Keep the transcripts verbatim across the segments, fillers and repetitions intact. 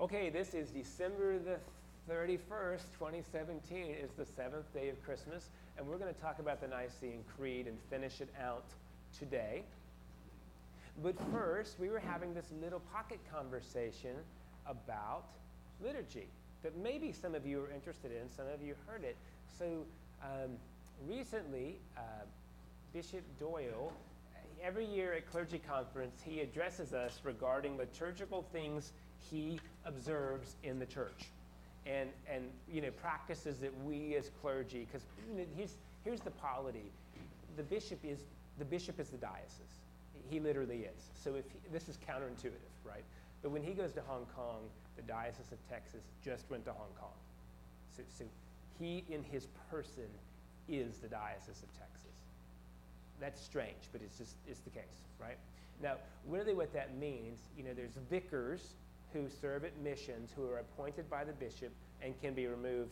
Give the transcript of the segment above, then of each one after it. Okay, this is December the thirty-first, twenty seventeen. It's the seventh day of Christmas, and we're going to talk about the Nicene Creed and finish it out today. But first, we were having this little pocket conversation about liturgy that maybe some of you are interested in, some of you heard it. So um, recently, uh, Bishop Doyle, every year at clergy conference, he addresses us regarding liturgical things he observes in the church, and and you know practices that we as clergy, because you know, here's here's the polity: the bishop is the bishop is the diocese. He literally is. So if he, this is counterintuitive, right? But when he goes to Hong Kong, the Diocese of Texas just went to Hong Kong. So, so he, in his person, is the Diocese of Texas. That's strange, but it's just it's the case, right? Now, really, what that means, you know, there's vicars who serve at missions, who are appointed by the bishop and can be removed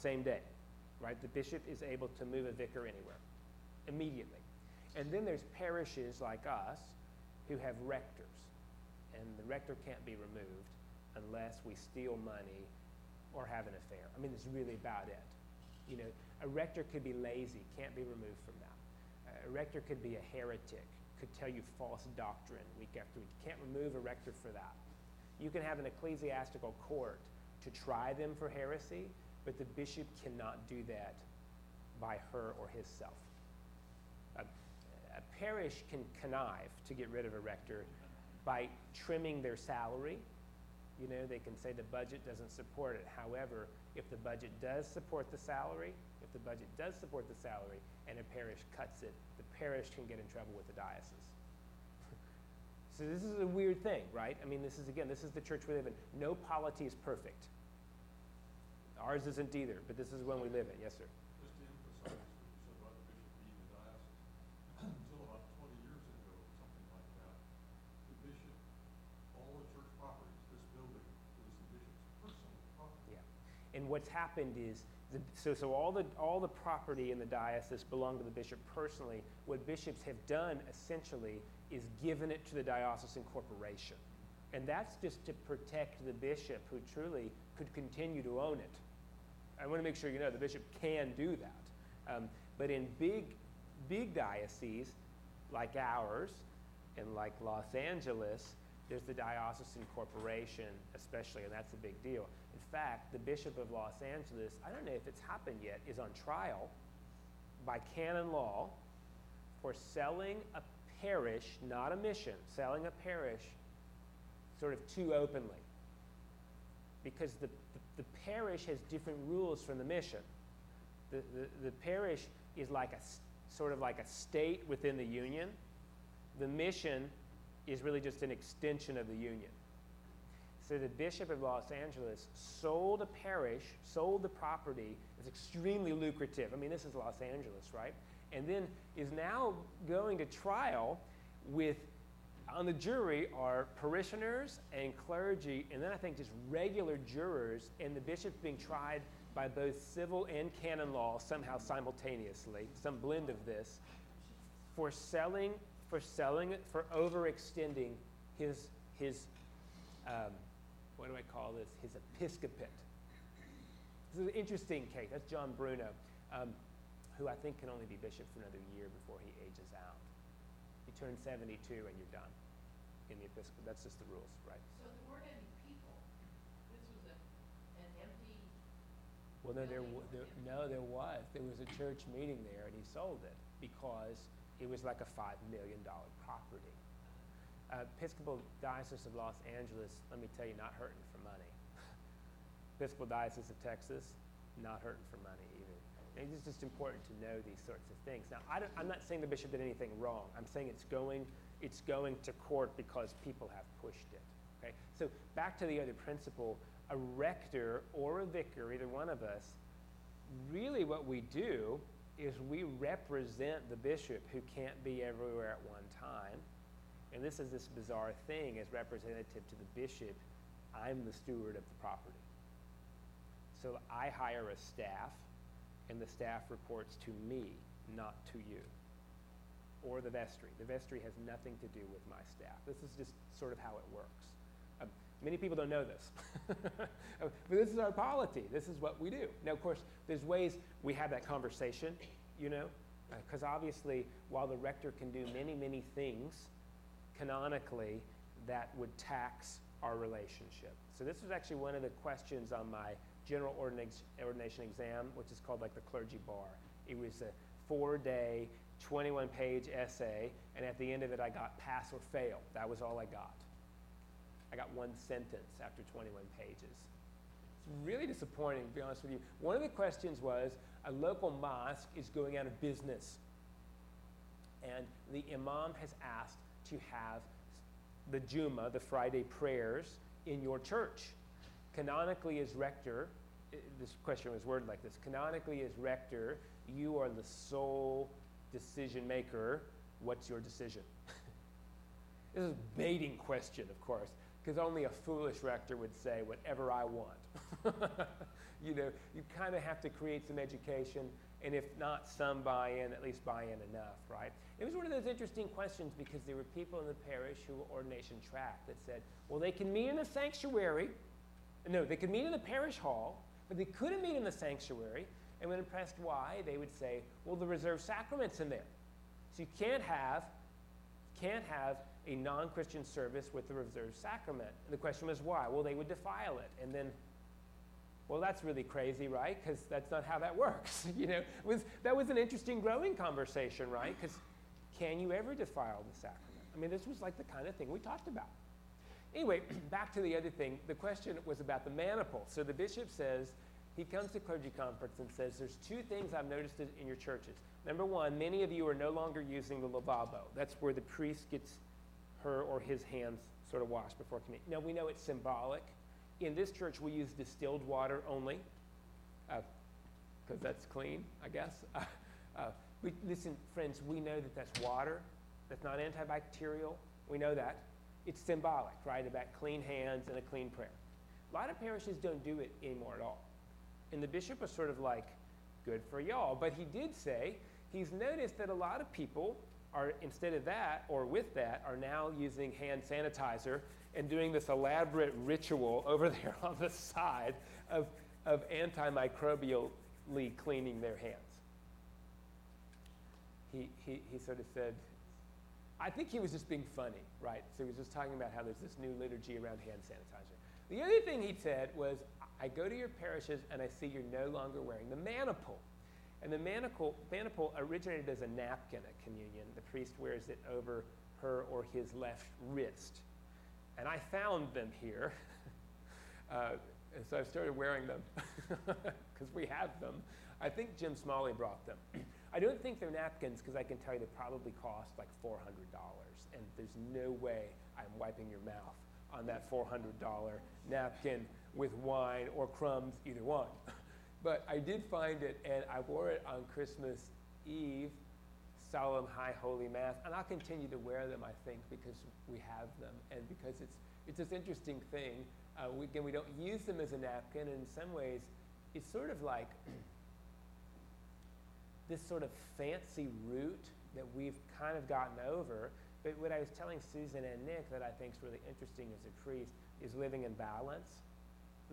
same day, right? The bishop is able to move a vicar anywhere, immediately. And then there's parishes like us who have rectors, and the rector can't be removed unless we steal money or have an affair. I mean, that's really about it. You know, a rector could be lazy, can't be removed from that. Uh, a rector could be a heretic, could tell you false doctrine week after week. Can't remove a rector for that. You can have an ecclesiastical court to try them for heresy, but the bishop cannot do that by her or himself. A, a parish can connive to get rid of a rector by trimming their salary. You know, they can say the budget doesn't support it. However, if the budget does support the salary, if the budget does support the salary and a parish cuts it, the parish can get in trouble with the diocese. So this is a weird thing, right? I mean, this is, again, this is the church we live in. No polity is perfect. Ours isn't either, but this is one we live in. Yes, sir? Just to emphasize what you said about the bishop being the diocese, until about twenty years ago, something like that, the bishop, all the church properties, this building, was the bishop's personal property. Yeah. And what's happened is, the, so so all the all the property in the diocese belonged to the bishop personally. What bishops have done, essentially, is given it to the diocesan corporation. And that's just to protect the bishop, who truly could continue to own it. I want to make sure you know the bishop can do that. Um, but in big, big dioceses, like ours and like Los Angeles, there's the diocesan corporation especially, and that's a big deal. In fact, the Bishop of Los Angeles, I don't know if it's happened yet, is on trial by canon law for selling a parish, not a mission, selling a parish sort of too openly, because the, the, the parish has different rules from the mission. The, the, the parish is like a sort of like a state within the union. The mission is really just an extension of the union. So the Bishop of Los Angeles sold a parish, sold the property. It's extremely lucrative. I mean, this is Los Angeles, right? And then is now going to trial with, on the jury are parishioners and clergy, and then I think just regular jurors, and the bishop's being tried by both civil and canon law somehow simultaneously, some blend of this, for selling, for selling, for overextending his, his um, what do I call this, his episcopate. This is an interesting case. That's John Bruno. Um, who I think can only be bishop for another year before he ages out. You turn seventy-two and you're done in the Episcopal. That's just the rules, right? So there weren't any people. This was a, an empty... Well, no there, w- there, no, there was. There was a church meeting there, and he sold it because it was like a five million dollars property. Uh, Episcopal Diocese of Los Angeles, let me tell you, not hurting for money. Episcopal Diocese of Texas, not hurting for money either. It's just important to know these sorts of things. Now, I don't, I'm not saying the bishop did anything wrong. I'm saying it's going, it's going to court because people have pushed it. Okay. So back to the other principle: a rector or a vicar, either one of us, really what we do is we represent the bishop, who can't be everywhere at one time. And this is this bizarre thing: as representative to the bishop, I'm the steward of the property. So I hire a staff, and the staff reports to me, not to you, or the vestry. The vestry has nothing to do with my staff. This is just sort of how it works. Um, Many people don't know this. But this is our polity. This is what we do. Now, of course, there's ways we have that conversation, you know, because uh, obviously, while the rector can do many, many things canonically that would tax our relationship. So this was actually one of the questions on my general ordination, ordination exam, which is called like the clergy bar. It was a four-day, twenty-one page essay, and at the end of it, I got pass or fail. That was all I got. I got one sentence after twenty-one pages. It's really disappointing, to be honest with you. One of the questions was, a local mosque is going out of business, and the imam has asked to have the Juma, the Friday prayers, in your church. Canonically as rector, this question was worded like this, canonically as rector, you are the sole decision maker. What's your decision? This is a baiting question, of course, because only a foolish rector would say whatever I want. You know, you kind of have to create some education, and if not some buy-in, at least buy-in enough, right? It was one of those interesting questions because there were people in the parish who were ordination tract that said, well, they can meet in the sanctuary. No, they could meet in the parish hall, but they couldn't meet in the sanctuary. And when impressed why, they would say, well, the reserved sacrament's in there. So you can't have, can't have a non-Christian service with the reserved sacrament. And the question was why? Well, they would defile it. And then, well, that's really crazy, right? Because that's not how that works. You know, it was, that was an interesting growing conversation, right? Because can you ever defile the sacrament? I mean, this was like the kind of thing we talked about. Anyway, back to the other thing. The question was about the maniple. So the bishop says, he comes to clergy conference and says, there's two things I've noticed in your churches. Number one, many of you are no longer using the lavabo. That's where the priest gets her or his hands sort of washed before communion. Now, we know it's symbolic. In this church, we use distilled water only, because uh, that's clean, I guess. Uh, uh, we, listen, friends, we know that that's water. That's not antibacterial. We know that. It's symbolic, right, about clean hands and a clean prayer. A lot of parishes don't do it anymore at all. And the bishop was sort of like, good for y'all. But he did say he's noticed that a lot of people are, instead of that or with that, are now using hand sanitizer and doing this elaborate ritual over there on the side of, of antimicrobially cleaning their hands. He, he, he sort of said, I think he was just being funny, right? So he was just talking about how there's this new liturgy around hand sanitizer. The other thing he said was, I go to your parishes and I see you're no longer wearing the maniple. And the maniple, maniple originated as a napkin at communion. The priest wears it over her or his left wrist. And I found them here. uh, and so I started wearing them because we have them. I think Jim Smalley brought them. I don't think they're napkins because I can tell you they probably cost like four hundred dollars, and there's no way I'm wiping your mouth on that four hundred dollars napkin with wine or crumbs, either one. But I did find it, and I wore it on Christmas Eve, solemn high holy mass, and I'll continue to wear them, I think, because we have them, and because it's it's this interesting thing. Uh, we, again, we don't use them as a napkin, and in some ways, it's sort of like this sort of fancy route that we've kind of gotten over. But what I was telling Susan and Nick that I think is really interesting as a priest is living in balance,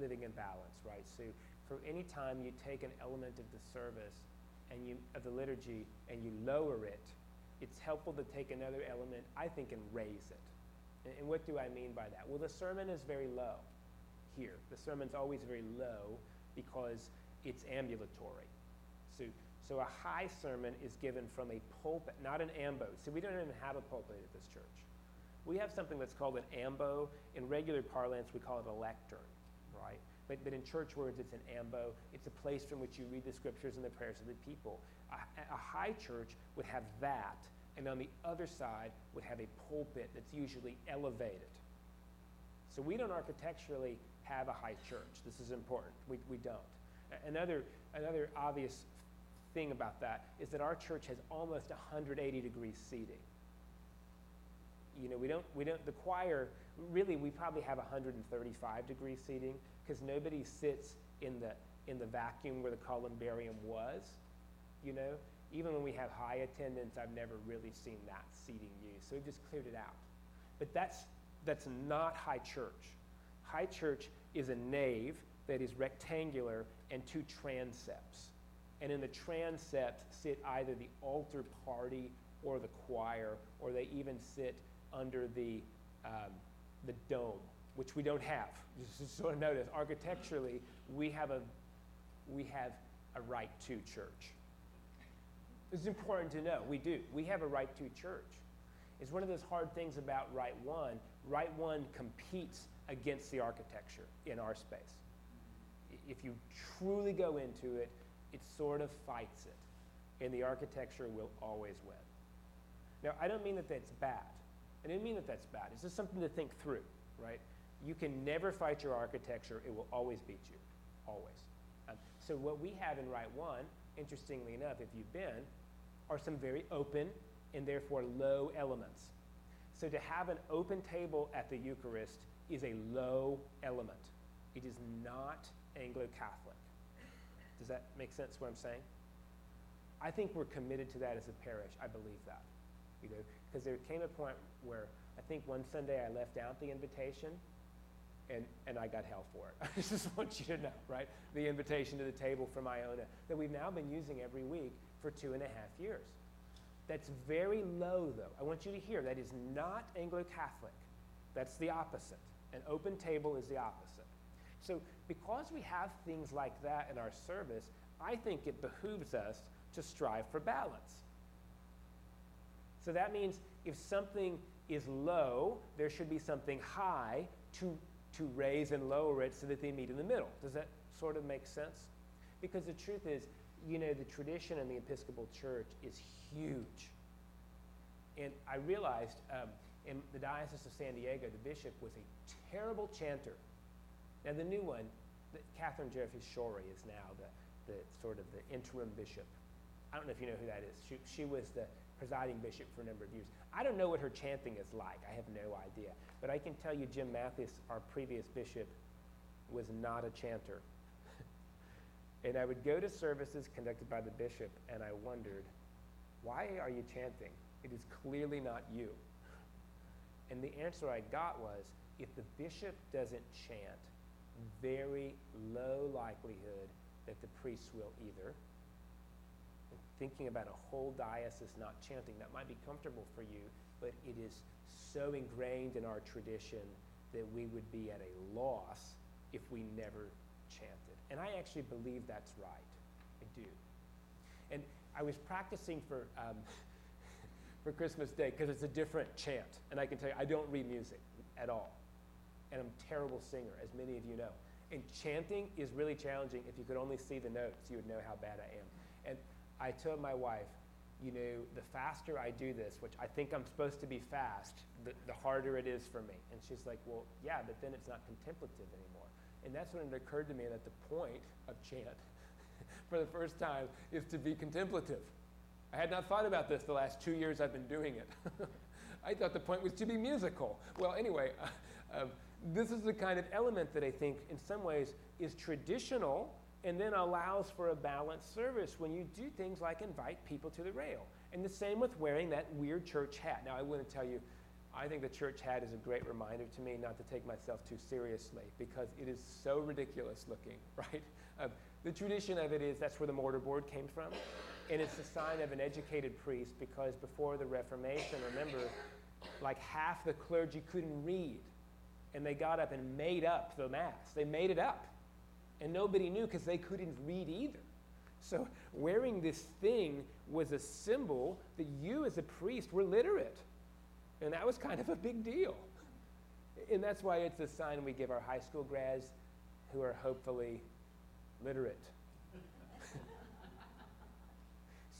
living in balance, right? So for any time you take an element of the service and you of the liturgy and you lower it, it's helpful to take another element, I think, and raise it. And, and what do I mean by that? Well, the sermon is very low here. The sermon's always very low because it's ambulatory. So So a high sermon is given from a pulpit, not an ambo. See, we don't even have a pulpit at this church. We have something that's called an ambo. In regular parlance, we call it a lectern, right? But, but in church words, it's an ambo. It's a place from which you read the scriptures and the prayers of the people. A, a high church would have that, and on the other side would have a pulpit that's usually elevated. So we don't architecturally have a high church. This is important. We, we don't. Another, another obvious thing about that is that our church has almost one hundred eighty degree seating. You know, we don't, we don't, the choir, really we probably have one hundred thirty-five degree seating because nobody sits in the in the vacuum where the columbarium was, you know. Even when we have high attendance, I've never really seen that seating used. So we've just cleared it out. But that's that's not high church. High church is a nave that is rectangular and two transepts. And in the transept sit either the altar party or the choir, or they even sit under the um, the dome, which we don't have. Just sort of notice, architecturally, we have a we have a right to church. This is important to know. We do. We have a right to church. It's one of those hard things about right one. Right one competes against the architecture in our space. If you truly go into it, it sort of fights it, and the architecture will always win. Now, I don't mean that that's bad. I didn't mean that that's bad. It's just something to think through, right? You can never fight your architecture. It will always beat you, always. Um, so what we have in Right One, interestingly enough, if you've been, are some very open and therefore low elements. So to have an open table at the Eucharist is a low element. It is not Anglo-Catholic. Does that make sense, what I'm saying? I think we're committed to that as a parish. I believe that. You know, because there came a point where I think one Sunday I left out the invitation, and, and I got hell for it. I just want you to know, right? The invitation to the table from Iona that we've now been using every week for two and a half years. That's very low, though. I want you to hear that is not Anglo-Catholic. That's the opposite. An open table is the opposite. So because we have things like that in our service, I think it behooves us to strive for balance. So that means if something is low, there should be something high to, to raise and lower it so that they meet in the middle. Does that sort of make sense? Because the truth is, you know, the tradition in the Episcopal Church is huge. And I realized um, in the Diocese of San Diego, the bishop was a terrible chanter. Now the new one, Katharine Jefferts Schori, is now the, the sort of the interim bishop. I don't know if you know who that is. She, she was the presiding bishop for a number of years. I don't know what her chanting is like. I have no idea. But I can tell you Jim Matthews, our previous bishop, was not a chanter. And I would go to services conducted by the bishop, and I wondered, why are you chanting? It is clearly not you. And the answer I got was, if the bishop doesn't chant, very low likelihood that the priests will either. And thinking about a whole diocese not chanting, that might be comfortable for you, but it is so ingrained in our tradition that we would be at a loss if we never chanted. And I actually believe that's right. I do. And I was practicing for um, for Christmas Day, because it's a different chant. And I can tell you, I don't read music at all. And I'm a terrible singer, as many of you know. And chanting is really challenging. If you could only see the notes, you would know how bad I am. And I told my wife, you know, the faster I do this, which I think I'm supposed to be fast, the, the harder it is for me. And she's like, well, yeah, but then it's not contemplative anymore. And that's when it occurred to me that the point of chant, for the first time, is to be contemplative. I had not thought about this the last two years I've been doing it. I thought the point was to be musical. Well, anyway, uh, um, this is the kind of element that I think in some ways is traditional and then allows for a balanced service when you do things like invite people to the rail. And the same with wearing that weird church hat. Now, I wouldn't tell you, I think the church hat is a great reminder to me not to take myself too seriously, because it is so ridiculous looking, right? Uh, the tradition of it is that's where the mortarboard came from. And it's a sign of an educated priest, because before the Reformation, remember, like half the clergy couldn't read. And they got up and made up the Mass. They made it up. And nobody knew because they couldn't read either. So wearing this thing was a symbol that you as a priest were literate. And that was kind of a big deal. And that's why it's a sign we give our high school grads who are hopefully literate.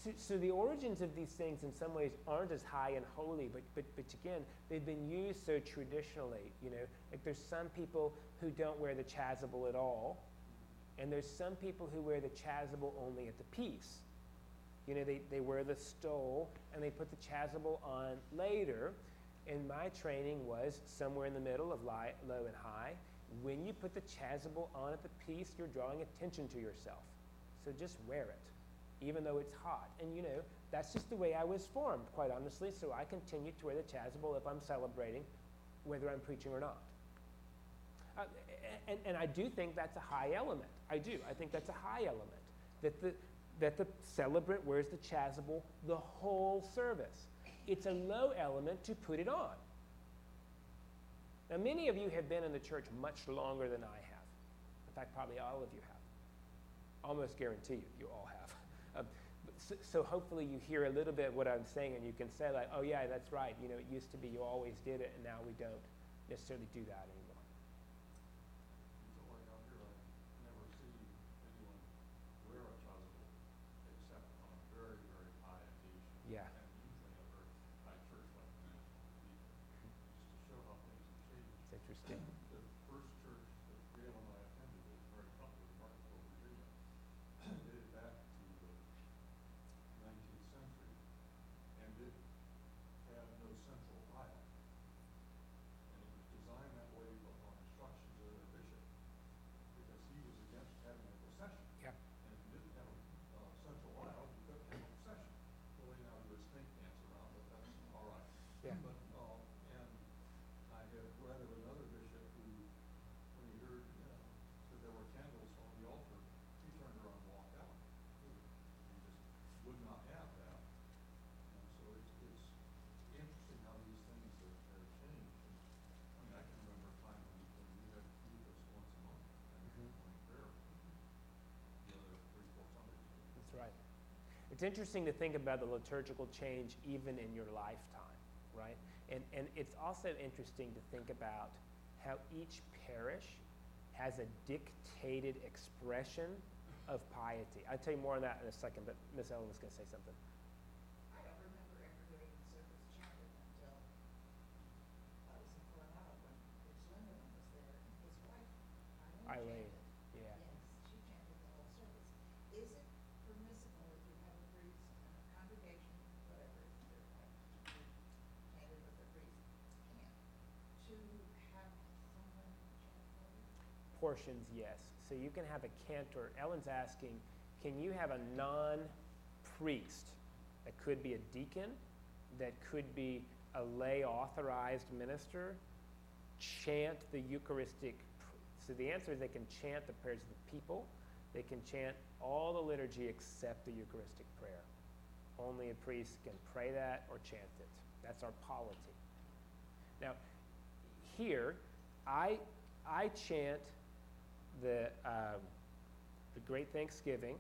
So, so the origins of these things in some ways aren't as high and holy, but, but but again, they've been used so traditionally, you know. Like there's some people who don't wear the chasuble at all, and there's some people who wear the chasuble only at the peace. You know, they, they wear the stole, and they put the chasuble on later, and my training was somewhere in the middle of li- low and high. When you put the chasuble on at the peace, you're drawing attention to yourself. So just wear it, even though it's hot. And you know, that's just the way I was formed, quite honestly, so I continue to wear the chasuble if I'm celebrating, whether I'm preaching or not. Uh, and, and I do think that's a high element. I do. I think that's a high element, that the, that the celebrant wears the chasuble the whole service. It's a low element to put it on. Now, many of you have been in the church much longer than I have. In fact, probably all of you have. Almost guarantee you, you all have. um, so, so hopefully you hear a little bit what I'm saying, and you can say, like, oh, yeah, that's right. You know, it used to be you always did it, and now we don't necessarily do that anymore. It's interesting to think about the liturgical change even in your lifetime, right? And and it's also interesting to think about how each parish has a dictated expression of piety. I'll tell you more on that in a second, but Miss Ellen was going to say something. I don't remember ever doing the service chapter until I was in Coronado when Rich Lindemann was there and his wife, Eileen. Yeah. Yes, she chanted the whole service. Is it permissible if you have a priest and a congregation, whatever, chanted with a priest, can't, to have someone chant? Portions, yes. So you can have a cantor. Ellen's asking, can you have a non-priest? That could be a deacon, that could be a lay authorized minister, chant the Eucharistic. So the answer is they can chant the prayers of the people. They can chant all the liturgy except the Eucharistic prayer. Only a priest can pray that or chant it. That's our polity. Now, here, I I chant the um, the Great Thanksgiving.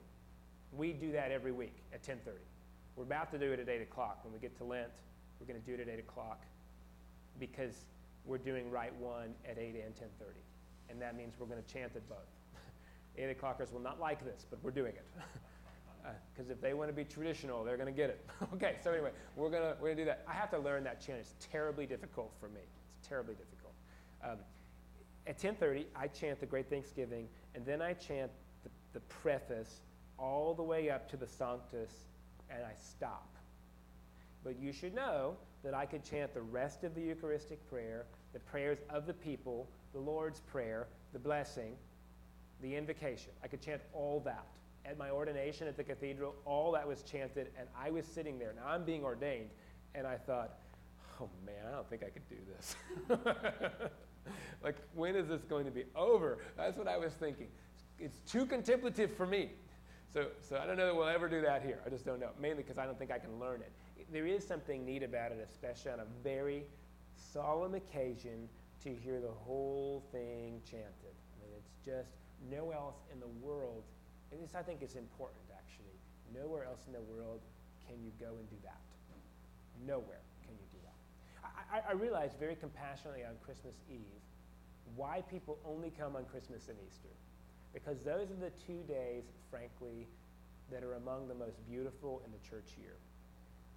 We do that every week at ten thirty. We're about to do it at eight o'clock. When we get to Lent, we're going to do it at eight o'clock because we're doing Rite one at eight and ten thirty. And that means we're going to chant it both. eight o'clockers will not like this, but we're doing it. Because uh, if they want to be traditional, they're going to get it. Okay, so anyway, we're going we're gonna to do that. I have to learn that chant. It's terribly difficult for me. It's terribly difficult. Um, at ten thirty, I chant the Great Thanksgiving, and then I chant the, the preface all the way up to the Sanctus, and I stop. But you should know that I could chant the rest of the Eucharistic prayer, the prayers of the people, the Lord's Prayer, the blessing, the invocation. I could chant all that. At my ordination at the cathedral, all that was chanted, and I was sitting there. Now, I'm being ordained, and I thought, oh, man, I don't think I could do this. Like, when is this going to be over? That's what I was thinking. It's too contemplative for me. So, so I don't know that we'll ever do that here. I just don't know, mainly because I don't think I can learn it. There is something neat about it, especially on a very solemn occasion, to hear the whole thing chanted. I mean, it's just... nowhere else in the world, and this I think is important actually, nowhere else in the world can you go and do that. Nowhere can you do that. I, I, I realized very compassionately on Christmas Eve why people only come on Christmas and Easter. Because those are the two days, frankly, that are among the most beautiful in the church year.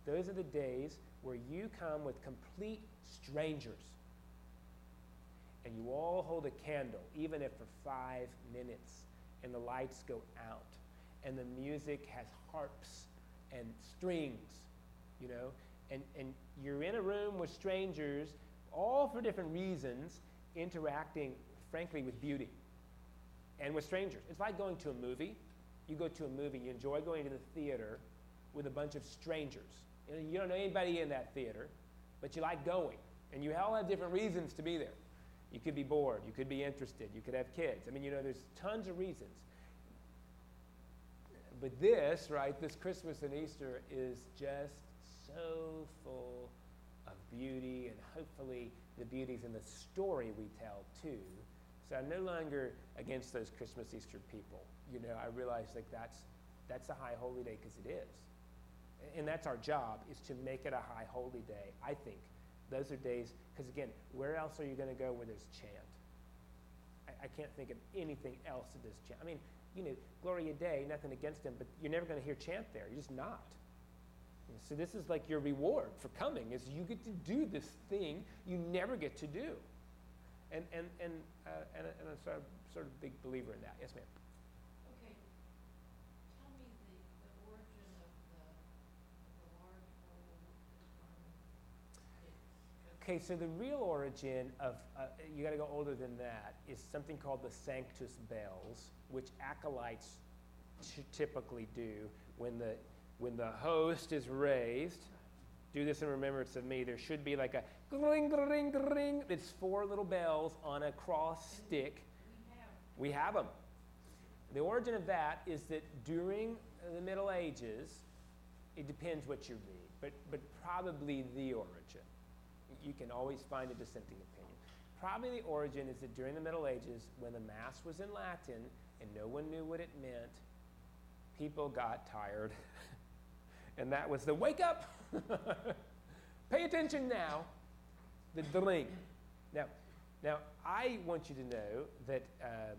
Those are the days where you come with complete strangers. And you all hold a candle, even if for five minutes, and the lights go out, and the music has harps and strings, you know, and, and you're in a room with strangers, all for different reasons, interacting, frankly, with beauty and with strangers. It's like going to a movie. You go to a movie, you enjoy going to the theater with a bunch of strangers. You know, you don't know anybody in that theater, but you like going, and you all have different reasons to be there. You could be bored. You could be interested. You could have kids. I mean, you know, there's tons of reasons. But this, right, this Christmas and Easter is just so full of beauty, and hopefully the beauties in the story we tell, too. So I'm no longer against those Christmas, Easter people. You know, I realize, like, that's that's a high holy day because it is. And that's our job, is to make it a high holy day, I think. Those are days, because again, where else are you going to go where there's chant? I, I can't think of anything else that there's chant. I mean, you know, Gloria Dei, nothing against them, but you're never going to hear chant there. You're just not. You know, so this is like your reward for coming, is you get to do this thing you never get to do. And and and uh, and, and I'm sort of, sort of big believer in that. Yes, ma'am. Okay, so the real origin of, uh, you got to go older than that, is something called the Sanctus Bells, which acolytes t- typically do when the when the host is raised. Do this in remembrance of me. There should be like a ring, ring, ring. It's four little bells on a cross stick. We have them. The origin of that is that during the Middle Ages, it depends what you read, but but probably the origin. You can always find a dissenting opinion. Probably the origin is that during the Middle Ages, when the Mass was in Latin and no one knew what it meant, people got tired. And that was the wake up, pay attention now, the drink. Now, now I want you to know that um,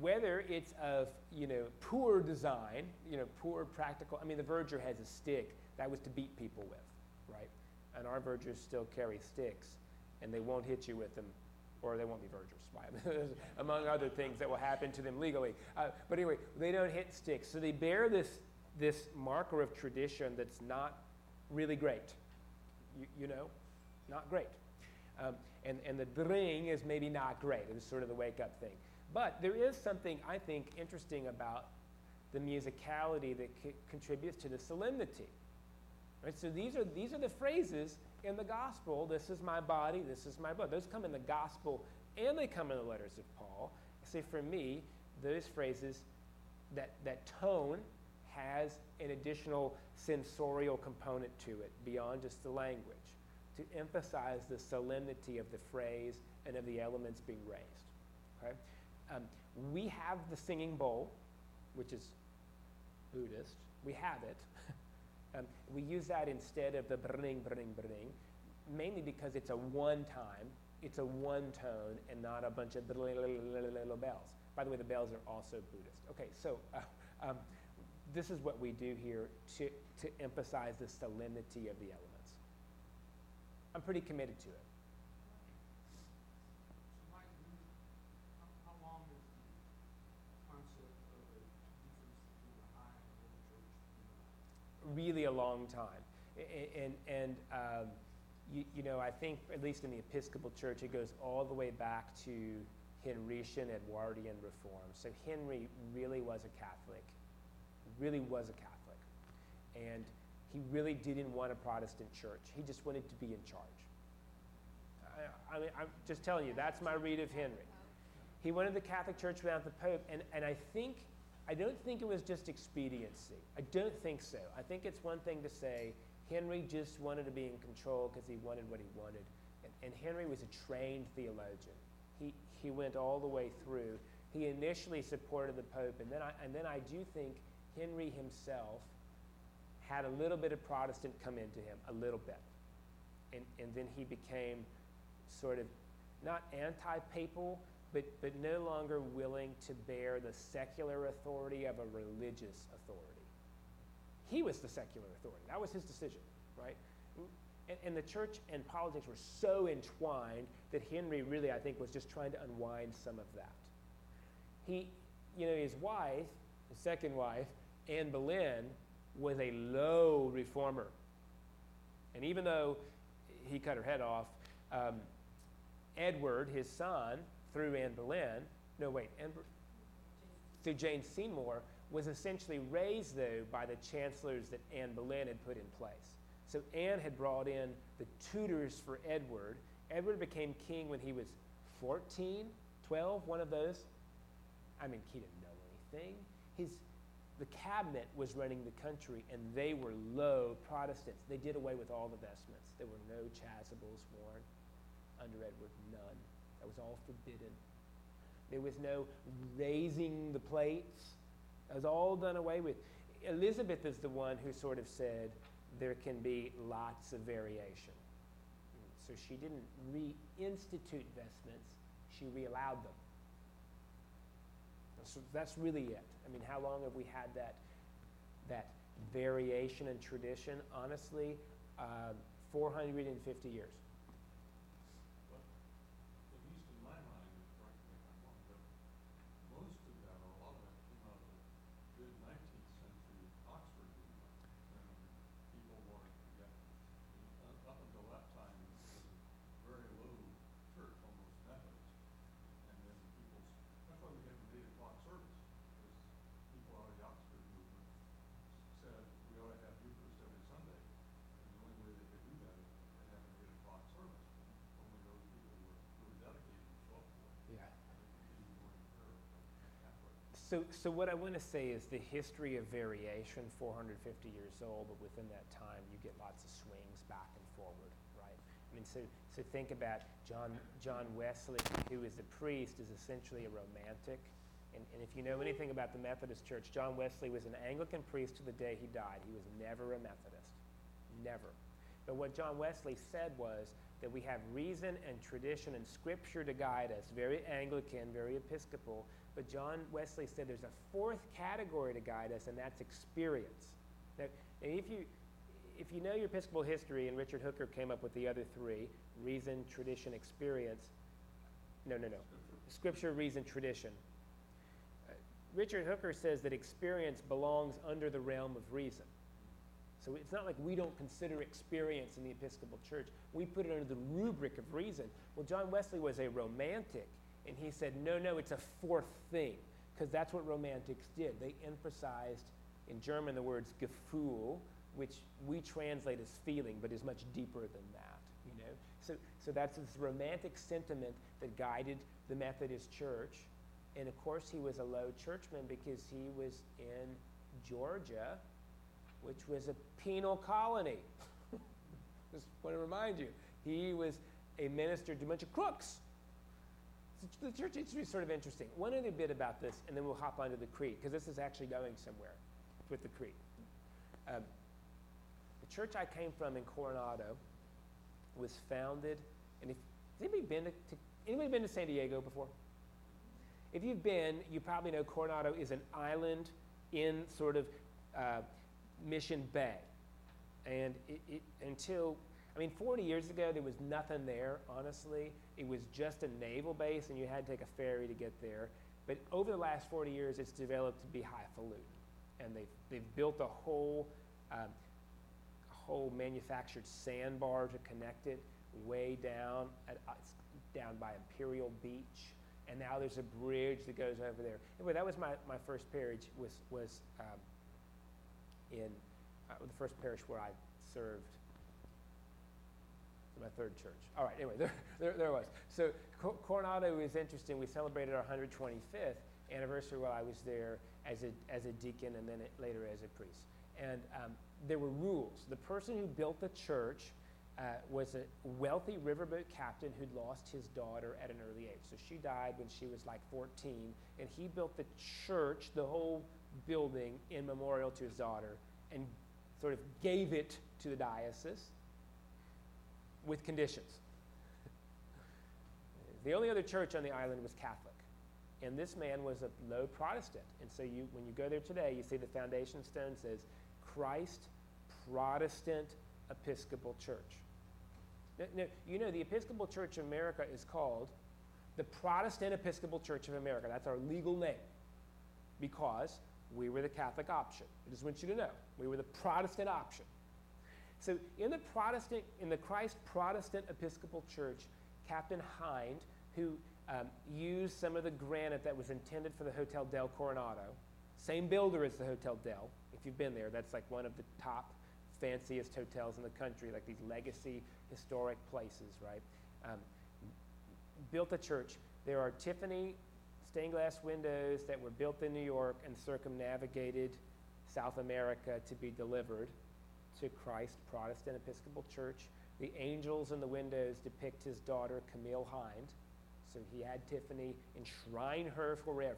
whether it's of, you know, poor design, you know, poor practical, I mean, the verger has a stick that was to beat people with, right? And our vergers still carry sticks, and they won't hit you with them, or they won't be vergers, among other things that will happen to them legally. Uh, but anyway, they don't hit sticks, so they bear this this marker of tradition that's not really great, you, you know, not great. Um, and, and the dring is maybe not great. It was sort of the wake-up thing. But there is something, I think, interesting about the musicality that c- contributes to the solemnity. Right, so these are these are the phrases in the gospel. This is my body, this is my blood. Those come in the gospel, and they come in the letters of Paul. So for me, those phrases, that, that tone has an additional sensorial component to it beyond just the language, to emphasize the solemnity of the phrase and of the elements being raised. Okay? Um, we have the singing bowl, which is Buddhist. We have it. Um, we use that instead of the bring, bring, bring, mainly because it's a one time, it's a one tone, and not a bunch of little bells. By the way, the bells are also Buddhist. Okay, so uh, um, this is what we do here to, to emphasize the solemnity of the elements. I'm pretty committed to it. Really a long time, and and um, you, you know, I think at least in the Episcopal Church it goes all the way back to Henrician, Edwardian reform. So Henry really was a Catholic, really was a Catholic, and he really didn't want a Protestant church. He just wanted to be in charge. I, I mean, I'm just telling you, that's my read of Henry. He wanted the Catholic Church without the Pope, and and I think. I don't think it was just expediency. I don't think so. I think it's one thing to say Henry just wanted to be in control because he wanted what he wanted. And, and Henry was a trained theologian. He he went all the way through. He initially supported the Pope, and then I and then I do think Henry himself had a little bit of Protestant come into him, a little bit. And and then he became sort of not anti-papal, But, but no longer willing to bear the secular authority of a religious authority. He was the secular authority. That was his decision, right? And, and the church and politics were so entwined that Henry really, I think, was just trying to unwind some of that. He, you know, his wife, his second wife, Anne Boleyn, was a low reformer. And even though he cut her head off, um, Edward, his son, through Anne Boleyn, no wait, Anne, through Jane Seymour, was essentially raised, though, by the chancellors that Anne Boleyn had put in place. So Anne had brought in the tutors for Edward, Edward became king when he was fourteen, twelve, one of those. I mean, he didn't know anything. His, the cabinet was running the country, and they were low Protestants. They did away with all the vestments. There were no chasubles worn under Edward, none. That was all forbidden. There was no raising the plates. That was all done away with. Elizabeth is the one who sort of said there can be lots of variation. So she didn't reinstitute vestments. She re-allowed them. So that's really it. I mean, how long have we had that that variation in tradition? Honestly, uh, four hundred fifty years. So, so what I want to say is the history of variation, four hundred fifty years old, but within that time you get lots of swings back and forward, right? I mean, so, so think about John, John Wesley, who is a priest, is essentially a romantic. And, and if you know anything about the Methodist Church, John Wesley was an Anglican priest to the day he died. He was never a Methodist, never. But what John Wesley said was that we have reason and tradition and scripture to guide us, very Anglican, very Episcopal. But John Wesley said there's a fourth category to guide us, and that's experience. Now, if you if you know your Episcopal history, and Richard Hooker came up with the other three, reason, tradition, experience. No, no, no. Scripture, reason, tradition. Uh, Richard Hooker says that experience belongs under the realm of reason. So it's not like we don't consider experience in the Episcopal Church. We put it under the rubric of reason. Well, John Wesley was a romantic. And he said, no, no, it's a fourth thing, because that's what romantics did. They emphasized, in German, the words Gefühl, which we translate as feeling, but is much deeper than that, you know? So, so that's this romantic sentiment that guided the Methodist Church. And of course, he was a low churchman because he was in Georgia, which was a penal colony. Just want to remind you, he was a minister to a bunch of crooks. The church history is sort of interesting. One other bit about this, and then we'll hop onto the creed, because this is actually going somewhere with the creed. Um, the church I came from in Coronado was founded, and if has anybody been to, to anybody been to San Diego before? If you've been, you probably know Coronado is an island in sort of uh, Mission Bay, and it, it until. I mean, forty years ago, there was nothing there, honestly. It was just a naval base, and you had to take a ferry to get there. But over the last forty years, it's developed to be highfalutin. And they've, they've built a whole, um, a whole manufactured sandbar to connect it way down, at, uh, down by Imperial Beach. And now there's a bridge that goes over there. Anyway, that was my, my first parish, was, was um, in uh, the first parish where I served. My third church. All right, anyway, there, there, there was. So Co- Coronado is interesting. We celebrated our one hundred twenty-fifth anniversary while I was there as a, as a deacon and then it, later as a priest. And um, there were rules. The person who built the church uh, was a wealthy riverboat captain who'd lost his daughter at an early age. So she died when she was like fourteen, and he built the church, the whole building, in memorial to his daughter and sort of gave it to the diocese. With conditions. The only other church on the island was Catholic, and this man was a low Protestant. And so you, when you go there today, you see the foundation stone says Christ Protestant Episcopal Church. Now, now, you know the Episcopal Church of America is called the Protestant Episcopal Church of America. That's our legal name because we were the Catholic option. I just want you to know we were the Protestant option. So in the Protestant, in the Christ Protestant Episcopal Church, Captain Hind, who um, used some of the granite that was intended for the Hotel Del Coronado, same builder as the Hotel Del, if you've been there, that's like one of the top fanciest hotels in the country, like these legacy historic places, right? um, built a church. There are Tiffany stained glass windows that were built in New York and circumnavigated South America to be delivered to Christ Protestant Episcopal Church. The angels in the windows depict his daughter Camille Hind, so he had Tiffany enshrine her forever.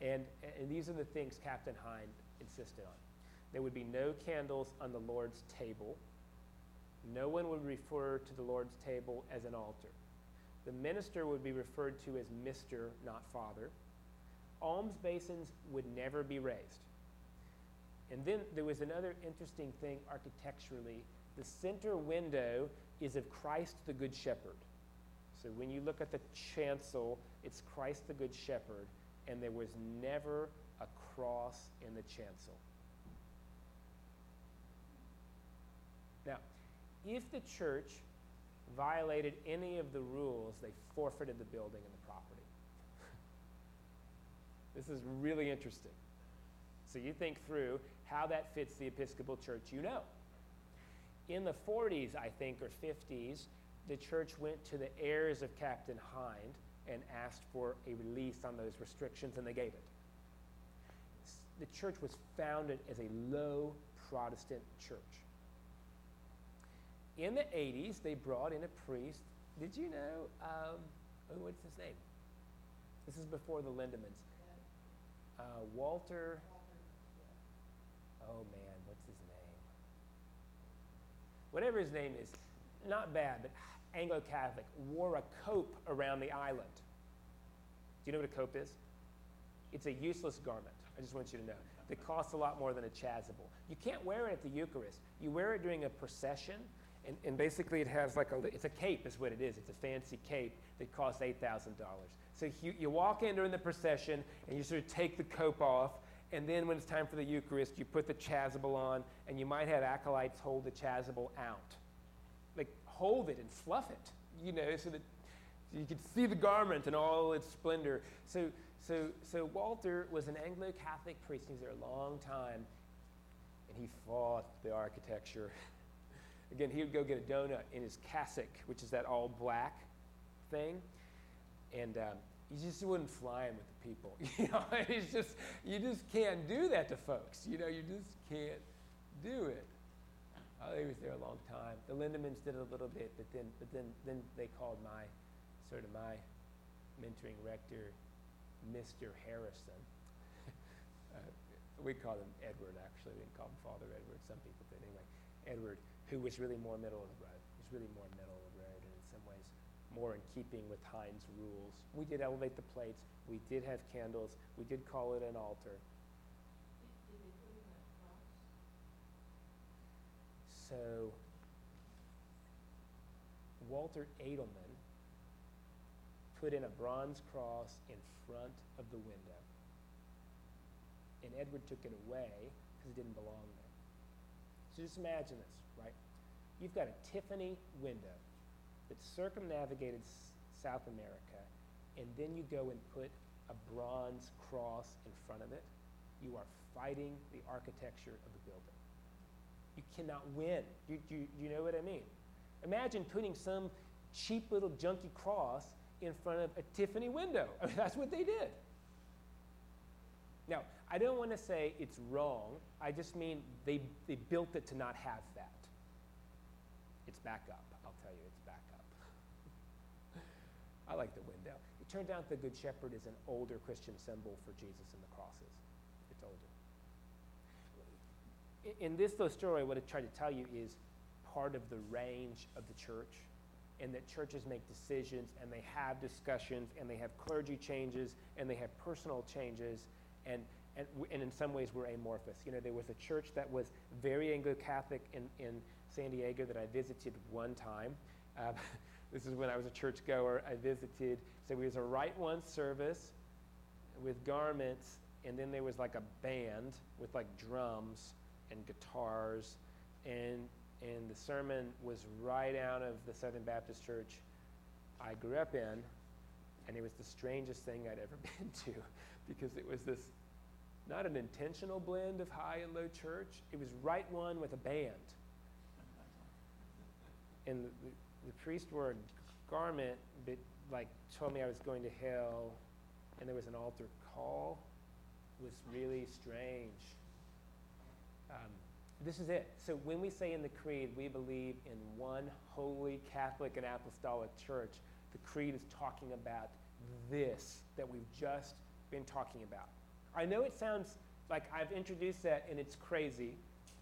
And, and these are the things Captain Hind insisted on. There would be no candles on the Lord's table. No one would refer to the Lord's table as an altar. The minister would be referred to as Mister, not Father. Alms basins would never be raised. And then there was another interesting thing architecturally. The center window is of Christ the Good Shepherd. So when you look at the chancel, it's Christ the Good Shepherd, and there was never a cross in the chancel. Now, if the church violated any of the rules, they forfeited the building and the property. This is really interesting. So you think through how that fits the Episcopal Church you know. In the forties, I think, or fifties, the church went to the heirs of Captain Hind and asked for a release on those restrictions, and they gave it. The church was founded as a low Protestant church. In the eighties, they brought in a priest. Did you know, um, oh, what's his name? This is before the Lindemans. Uh, Walter, oh man, what's his name? Whatever his name is, not bad, but Anglo-Catholic, wore a cope around the island. Do you know what a cope is? It's a useless garment. I just want you to know. It costs a lot more than a chasuble. You can't wear it at the Eucharist. You wear it during a procession. And, and basically it has like a, it's a cape is what it is. It's a fancy cape that costs eight thousand dollars. So you, you walk in during the procession and you sort of take the cope off, and then when it's time for the Eucharist, you put the chasuble on, and you might have acolytes hold the chasuble out. Like hold it and fluff it, you know, so that you could see the garment in all its splendor. So, so, so Walter was an Anglo-Catholic priest. He was there a long time, and he fought the architecture. Again, he would go get a donut in his cassock, which is that all-black thing, and um, you just wouldn't fly in with the people. You know, it's just you just can't do that to folks. You know, you just can't do it. Oh, he was there a long time. The Lindemans did it a little bit, but then, but then, then they called my sort of my mentoring rector, Mister Harrison. uh, we call him Edward, actually. We didn't call him Father Edward. Some people did, anyway. Edward, who was really more middle of the road. He was really more middle of the road, and in some ways more in keeping with Hind's rules. We did elevate the plates. We did have candles. We did call it an altar. Did, did they put in that cross? So Walter Edelman put in a bronze cross in front of the window. And Edward took it away because it didn't belong there. So just imagine this, right? You've got a Tiffany window that circumnavigated S- South America, and then you go and put a bronze cross in front of it. You are fighting the architecture of the building. You cannot win. You, you, you know what I mean? Imagine putting some cheap little junky cross in front of a Tiffany window. I mean, that's what they did. Now, I don't want to say it's wrong. I just mean they, they built it to not have that. It's back up. I'll tell you, it's back up. I like the window. It turned out the Good Shepherd is an older Christian symbol for Jesus and the crosses. It's older. In, in this little story, what I tried to tell you is part of the range of the church, and that churches make decisions, and they have discussions, and they have clergy changes, and they have personal changes, and and, w- and in some ways we're amorphous. You know, there was a church that was very Anglo-Catholic in, in San Diego that I visited one time. Uh, this is when I was a churchgoer. I visited, so it was a rite one service with garments, and then there was like a band with like drums and guitars, and and the sermon was right out of the Southern Baptist Church I grew up in, and it was the strangest thing I'd ever been to, because it was this, not an intentional blend of high and low church, it was right one with a band. And the, the priest wore a garment, but like told me I was going to hell, and there was an altar call. It was really strange. Um, this is it. So when we say in the creed, we believe in one holy Catholic and apostolic church, the creed is talking about this that we've just been talking about. I know it sounds like I've introduced that and it's crazy,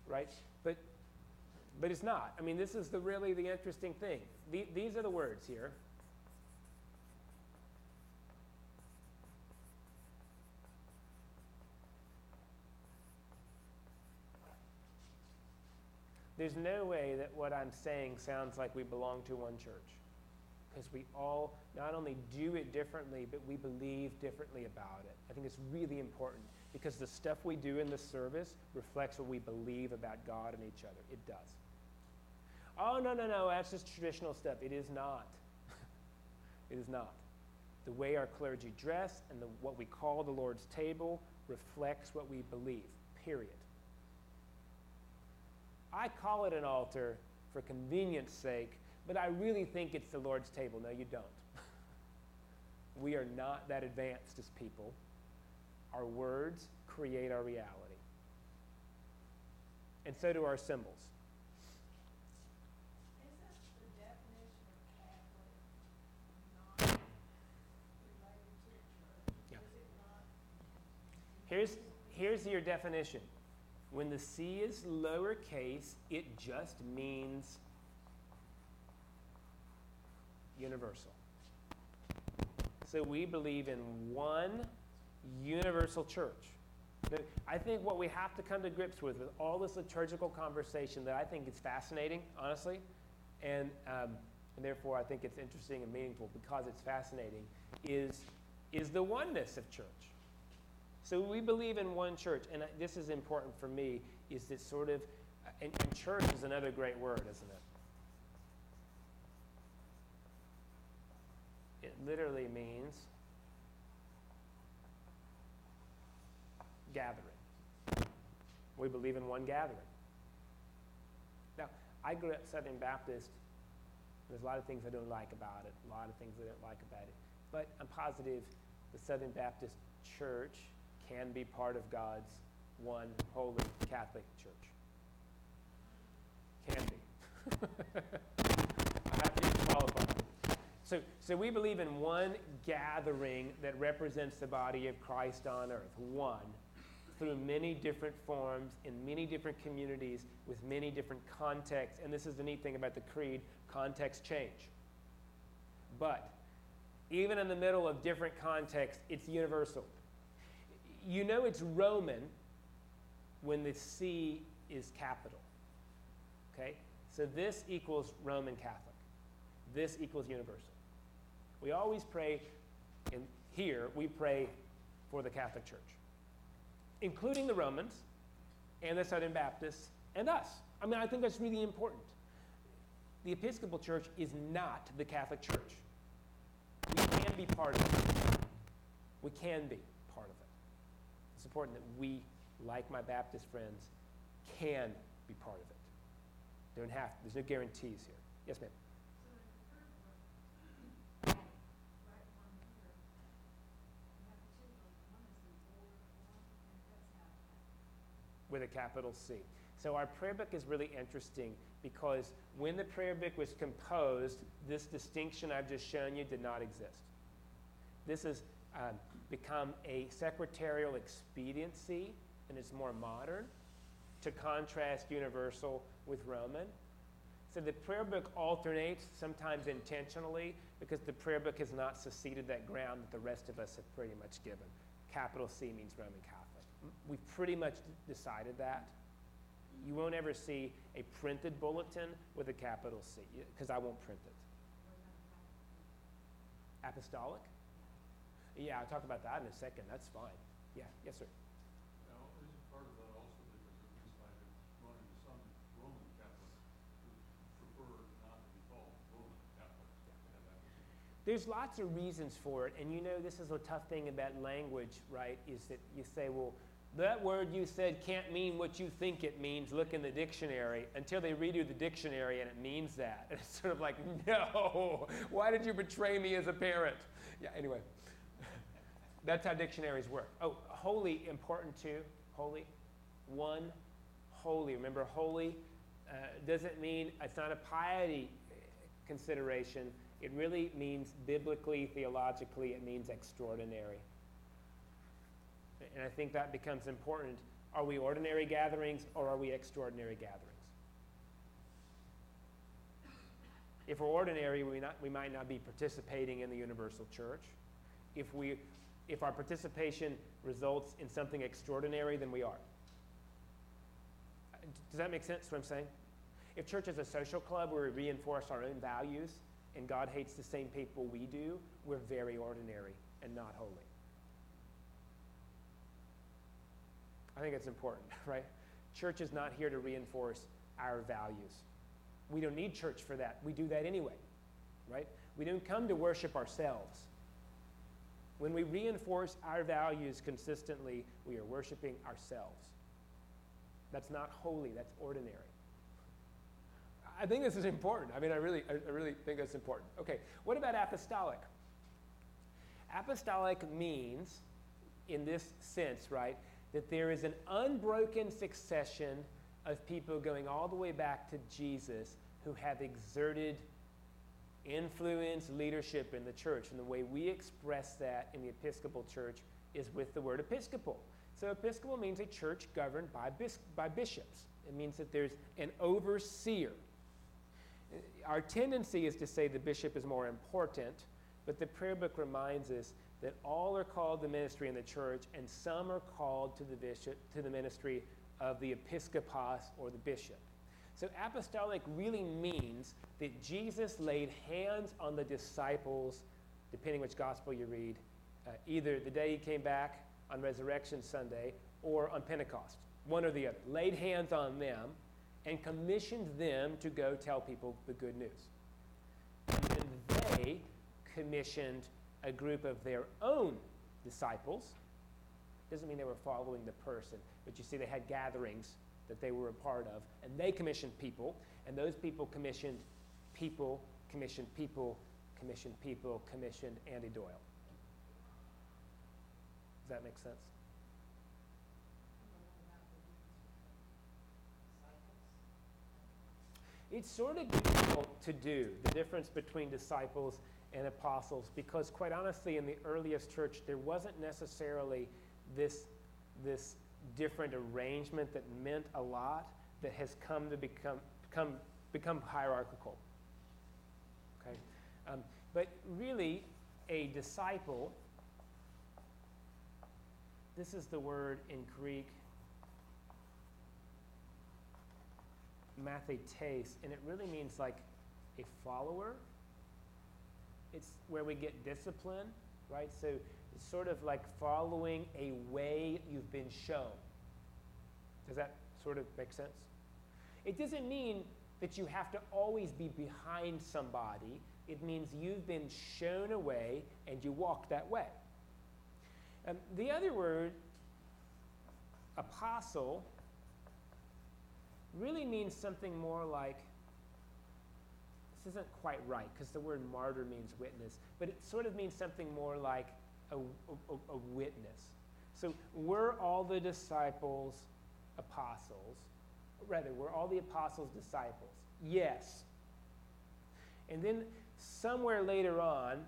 right? But but it's not. I mean, this is the really the interesting thing. The, these are the words here. There's no way that what I'm saying sounds like we belong to one church, because we all not only do it differently, but we believe differently about it. I think it's really important, because the stuff we do in the service reflects what we believe about God and each other. It does. Oh, no, no, no, that's just traditional stuff. It is not. It is not. The way our clergy dress and the, what we call the Lord's table reflects what we believe, period. I call it an altar for convenience sake, but I really think it's the Lord's table. No, you don't. We are not that advanced as people. Our words create our reality. And so do our symbols. Isn't the definition of Catholic not related to the church? Yeah. Is it not? Here's, here's your definition. When the C is lowercase, it just means universal. So we believe in one universal church. I think what we have to come to grips with, with all this liturgical conversation that I think is fascinating, honestly, and, um, and therefore I think it's interesting and meaningful because it's fascinating, is, is the oneness of church. So we believe in one church, and this is important for me, is that sort of, and, and church is another great word, isn't it? It literally means gathering. We believe in one gathering. Now, I grew up Southern Baptist. There's a lot of things I don't like about it, a lot of things I don't like about it. But I'm positive the Southern Baptist Church can be part of God's one holy Catholic Church. Can be. I have to qualify. So, so we believe in one gathering that represents the body of Christ on earth, one, through many different forms, in many different communities, with many different contexts. And this is the neat thing about the creed, context change. But even in the middle of different contexts, it's universal. You know it's Roman when the C is capital. Okay? So this equals Roman Catholic. This equals universal. We always pray, and here we pray for the Catholic Church, including the Romans and the Southern Baptists and us. I mean, I think that's really important. The Episcopal Church is not the Catholic Church. We can be part of it. We can be part of it. It's important that we, like my Baptist friends, can be part of it. Don't have to. There's no guarantees here. Yes, ma'am. With a capital C. So our prayer book is really interesting because when the prayer book was composed, this distinction I've just shown you did not exist. This has um, become a secretarial expediency, and it's more modern to contrast universal with Roman. So the prayer book alternates, sometimes intentionally, because the prayer book has not seceded that ground that the rest of us have pretty much given. Capital C means Roman Catholic. We've pretty much decided that. You won't ever see a printed bulletin with a capital C, because I won't print it. Apostolic? Yeah, I'll talk about that in a second. That's fine. Yeah, yes, sir. Now, isn't part of that also because it looks like running to some Roman Catholics who prefer not to be called Roman Catholics? There's lots of reasons for it, and you know this is a tough thing about language, right, is that you say, well, that word you said can't mean what you think it means. Look in the dictionary, until they redo the dictionary and it means that. And it's sort of like, no, why did you betray me as a parent? Yeah, anyway, that's how dictionaries work. Oh, holy, important too. Holy, one, holy. Remember, holy uh, doesn't mean, it's not a piety consideration. It really means biblically, theologically, it means extraordinary. And I think that becomes important. Are we ordinary gatherings or are we extraordinary gatherings? If we're ordinary, we, not, we might not be participating in the universal church. If, we, if our participation results in something extraordinary, then we are. Does that make sense, what I'm saying? If church is a social club where we reinforce our own values and God hates the same people we do, we're very ordinary and not holy. I think it's important, right? Church is not here to reinforce our values. We don't need church for that. We do that anyway, right? We don't come to worship ourselves. When we reinforce our values consistently, we are worshiping ourselves. That's not holy, that's ordinary. I think this is important. I mean, I really, I really think that's important. Okay, what about apostolic? Apostolic means, in this sense, right, that there is an unbroken succession of people going all the way back to Jesus who have exerted influence, leadership in the church. And the way we express that in the Episcopal Church is with the word Episcopal. So Episcopal means a church governed by, bis- by bishops. It means that there's an overseer. Our tendency is to say the bishop is more important, but the prayer book reminds us that all are called to ministry in the church, and some are called to the bishop, to the ministry of the episkopos or the bishop. So apostolic really means that Jesus laid hands on the disciples, depending which gospel you read, uh, either the day he came back on Resurrection Sunday or on Pentecost, one or the other. Laid hands on them and commissioned them to go tell people the good news. And they commissioned a group of their own disciples. Doesn't mean they were following the person, but you see they had gatherings that they were a part of, and they commissioned people, and those people commissioned people, commissioned people, commissioned people, commissioned Andy Doyle. Does that make sense? It's sort of difficult to do, the difference between disciples and apostles, because quite honestly in the earliest church there wasn't necessarily this this different arrangement that meant a lot that has come to become become, become hierarchical. Okay, um, but really a disciple, this is the word in Greek mathetes, and it really means like a follower. It's where we get discipline, right? So it's sort of like following a way you've been shown. Does that sort of make sense? It doesn't mean that you have to always be behind somebody. It means you've been shown a way and you walk that way. Um, the other word, apostle, really means something more like, this isn't quite right because the word martyr means witness, but it sort of means something more like a, a, a witness. So we're all the disciples apostles, rather we're all the apostles disciples, yes. And then somewhere later on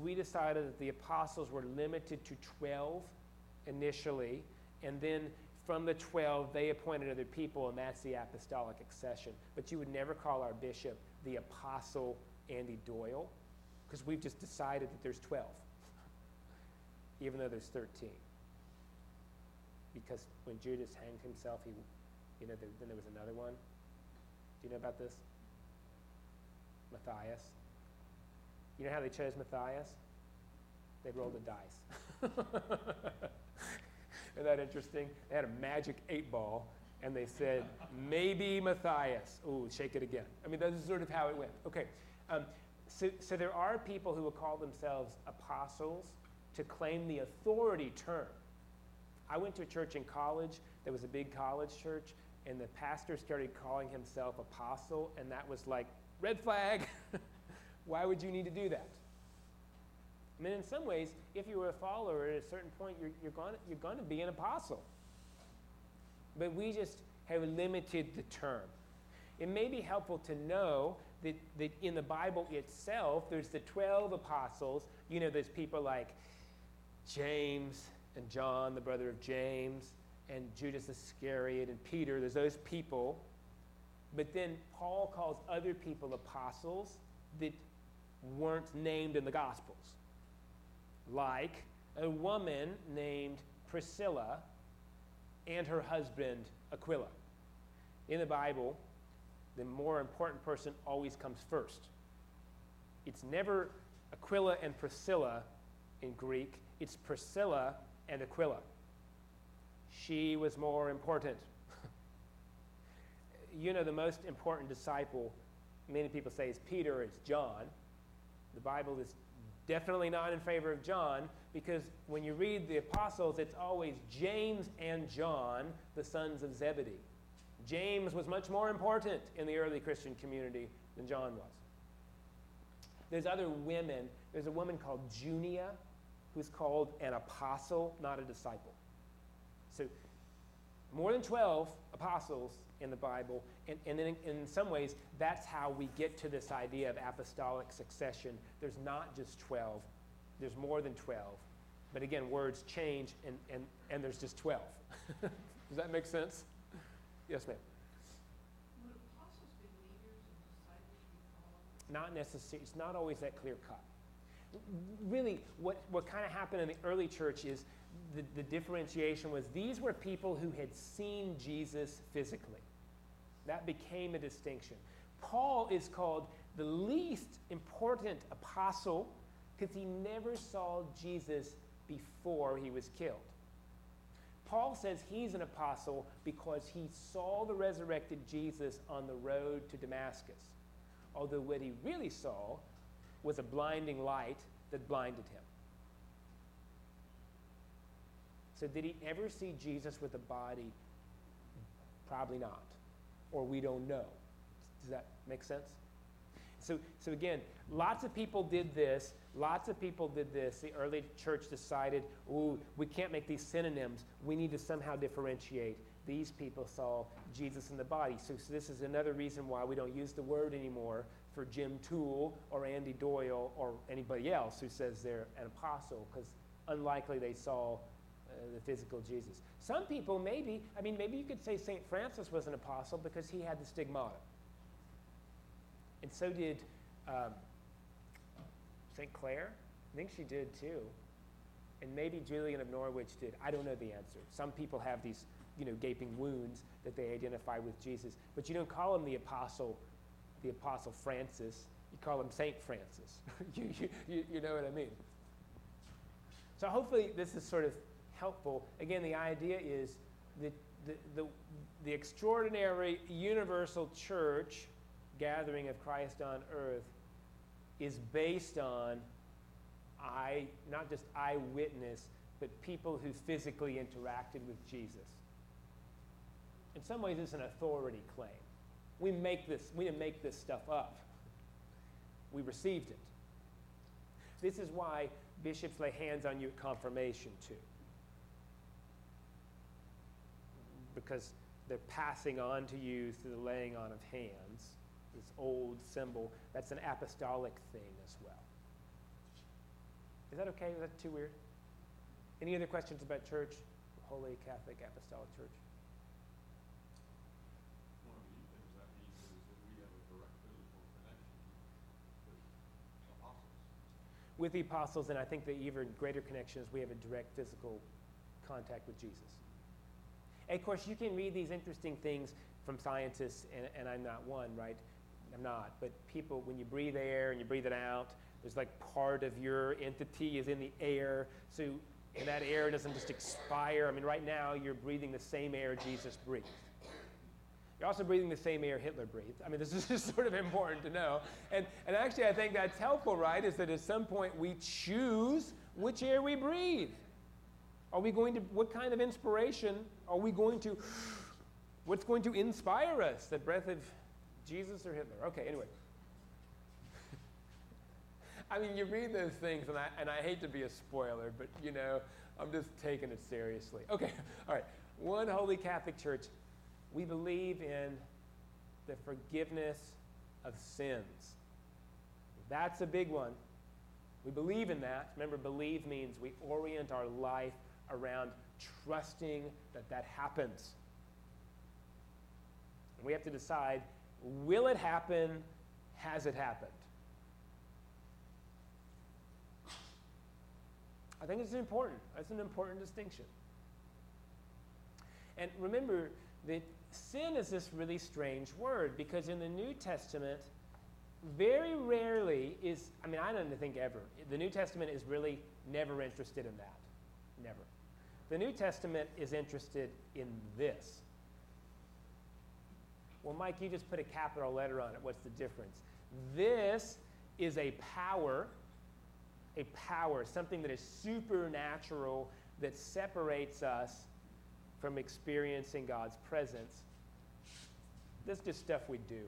we decided that the apostles were limited to twelve initially, and then from the twelve they appointed other people, and that's the apostolic accession. But you would never call our bishop the apostle Andy Doyle, because we've just decided that there's twelve, even though there's thirteen. Because when Judas hanged himself, he, you know, there, then there was another one. Do you know about this? Matthias. You know how they chose Matthias? They rolled a dice. Isn't that interesting? They had a magic eight ball. And they said, maybe Matthias. Ooh, shake it again. I mean, that's sort of how it went. Okay, um, so, so there are people who will call themselves apostles to claim the authority term. I went to a church in college that was a big college church, and the pastor started calling himself apostle, and that was like, red flag. Why would you need to do that? I mean, in some ways, if you were a follower, at a certain point, you're, you're going you're going to be an apostle. But we just have limited the term. It may be helpful to know that, that in the Bible itself, there's the twelve apostles. You know, there's people like James and John, the brother of James, and Judas Iscariot and Peter. There's those people. But then Paul calls other people apostles that weren't named in the Gospels, like a woman named Priscilla and her husband Aquila. In the Bible, the more important person always comes first. It's never Aquila and Priscilla in Greek. It's Priscilla and Aquila. She was more important. You know, the most important disciple, many people say, is Peter or it's John. The Bible is definitely not in favor of John, because when you read the apostles, it's always James and John, the sons of Zebedee. James was much more important in the early Christian community than John was. There's other women. There's a woman called Junia, who's called an apostle, not a disciple. So more than twelve apostles in the Bible, and, and in, in some ways, that's how we get to this idea of apostolic succession. There's not just twelve, there's more than twelve. But again, words change, and, and, and there's just twelve. Does that make sense? Yes, ma'am. Would apostles be leaders and disciples be followers? Not necessarily. It's not always that clear cut. Really, what, what kind of happened in the early church is the, the differentiation was these were people who had seen Jesus physically. That became a distinction. Paul is called the least important apostle because he never saw Jesus before he was killed. Paul says he's an apostle because he saw the resurrected Jesus on the road to Damascus, although what he really saw was a blinding light that blinded him. So did he ever see Jesus with a body? Probably not, or we don't know. Does that make sense? So, so again, lots of people did this. Lots of people did this. The early church decided, ooh, we can't make these synonyms. We need to somehow differentiate. These people saw Jesus in the body. So, so this is another reason why we don't use the word anymore for Jim Toole or Andy Doyle or anybody else who says they're an apostle, because unlikely they saw uh, the physical Jesus. Some people maybe, I mean, maybe you could say Saint Francis was an apostle because he had the stigmata. And so did um, Saint Clair. I think she did too. And maybe Julian of Norwich did. I don't know the answer. Some people have these, you know, gaping wounds that they identify with Jesus. But you don't call him the apostle, the apostle Francis. You call him Saint Francis. you, you, you know what I mean? So hopefully this is sort of helpful. Again, the idea is that the, the, the extraordinary universal church gathering of Christ on earth is based on I not just eyewitness, but people who physically interacted with Jesus. In some ways, it's an authority claim. We make this, we didn't make this stuff up. We received it. This is why bishops lay hands on you at confirmation too, because they're passing on to you through the laying on of hands. This old symbol, that's an apostolic thing as well. Is that okay? Is that too weird? Any other questions about church? Holy Catholic Apostolic Church? One of the things that means is that we have a direct physical connection with the apostles. With the apostles, and I think the even greater connection is we have a direct physical contact with Jesus. And of course, you can read these interesting things from scientists, and, and I'm not one, right? I'm not, but people, when you breathe air and you breathe it out, there's like part of your entity is in the air, so and that air doesn't just expire. I mean, right now you're breathing the same air Jesus breathed. You're also breathing the same air Hitler breathed. I mean, this is just sort of important to know. And and actually, I think that's helpful, right, is that at some point we choose which air we breathe. Are we going to, what kind of inspiration are we going to, what's going to inspire us? The breath of Jesus or Hitler? Okay, anyway. I mean, you read those things, and I and I hate to be a spoiler, but, you know, I'm just taking it seriously. Okay, all right. One Holy Catholic Church. We believe in the forgiveness of sins. That's a big one. We believe in that. Remember, believe means we orient our life around trusting that that happens. And we have to decide, will it happen? Has it happened? I think it's important. That's an important distinction. And remember that sin is this really strange word, because in the New Testament, very rarely is, I mean, I don't think ever. The New Testament is really never interested in that. Never. The New Testament is interested in this. Well, Mike, you just put a capital letter on it. What's the difference? This is a power, a power, something that is supernatural that separates us from experiencing God's presence. This is just stuff we do.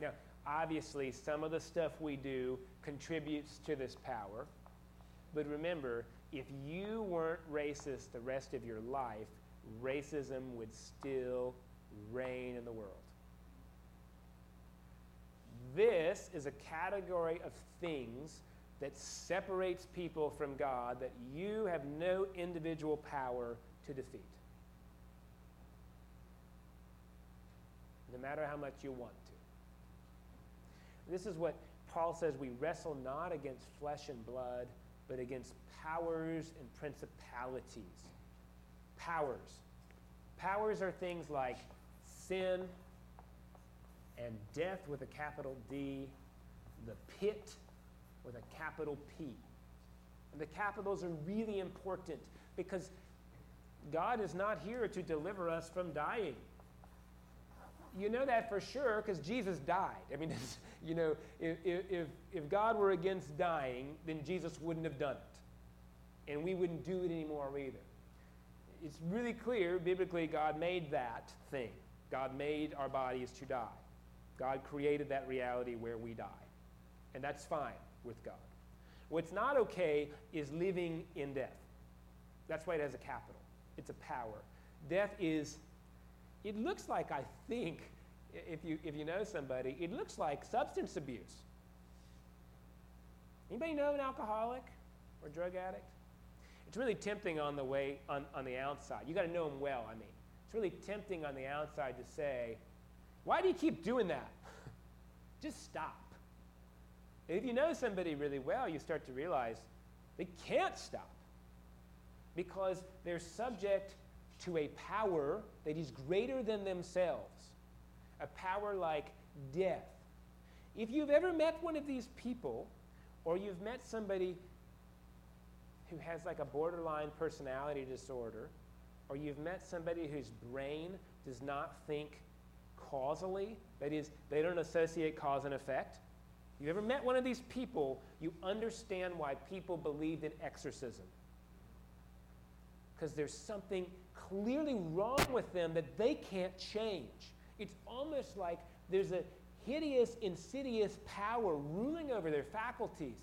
Now, obviously, some of the stuff we do contributes to this power. But remember, if you weren't racist the rest of your life, racism would still reign in the world. This is a category of things that separates people from God that you have no individual power to defeat, no matter how much you want to. This is what Paul says, we wrestle not against flesh and blood, but against powers and principalities. Powers. Powers are things like sin and death with a capital D, the pit with a capital P. And the capitals are really important because God is not here to deliver us from dying. You know that for sure because Jesus died. I mean, you know, if, if, if God were against dying, then Jesus wouldn't have done it. And we wouldn't do it anymore either. It's really clear, biblically, God made that thing. God made our bodies to die. God created that reality where we die. And that's fine with God. What's not okay is living in death. That's why it has a capital. It's a power. Death is, it looks like, I think, if you if you know somebody, it looks like substance abuse. Anybody know an alcoholic or drug addict? It's really tempting on the way on, on the outside. You got to know them well, I mean. It's really tempting on the outside to say, why do you keep doing that? Just stop. And if you know somebody really well, you start to realize they can't stop because they're subject to a power that is greater than themselves. A power like death. If you've ever met one of these people, or you've met somebody who has like a borderline personality disorder, or you've met somebody whose brain does not think causally, that is, they don't associate cause and effect. If you've ever met one of these people, you understand why people believed in exorcism. Because there's something clearly wrong with them that they can't change. It's almost like there's a hideous, insidious power ruling over their faculties.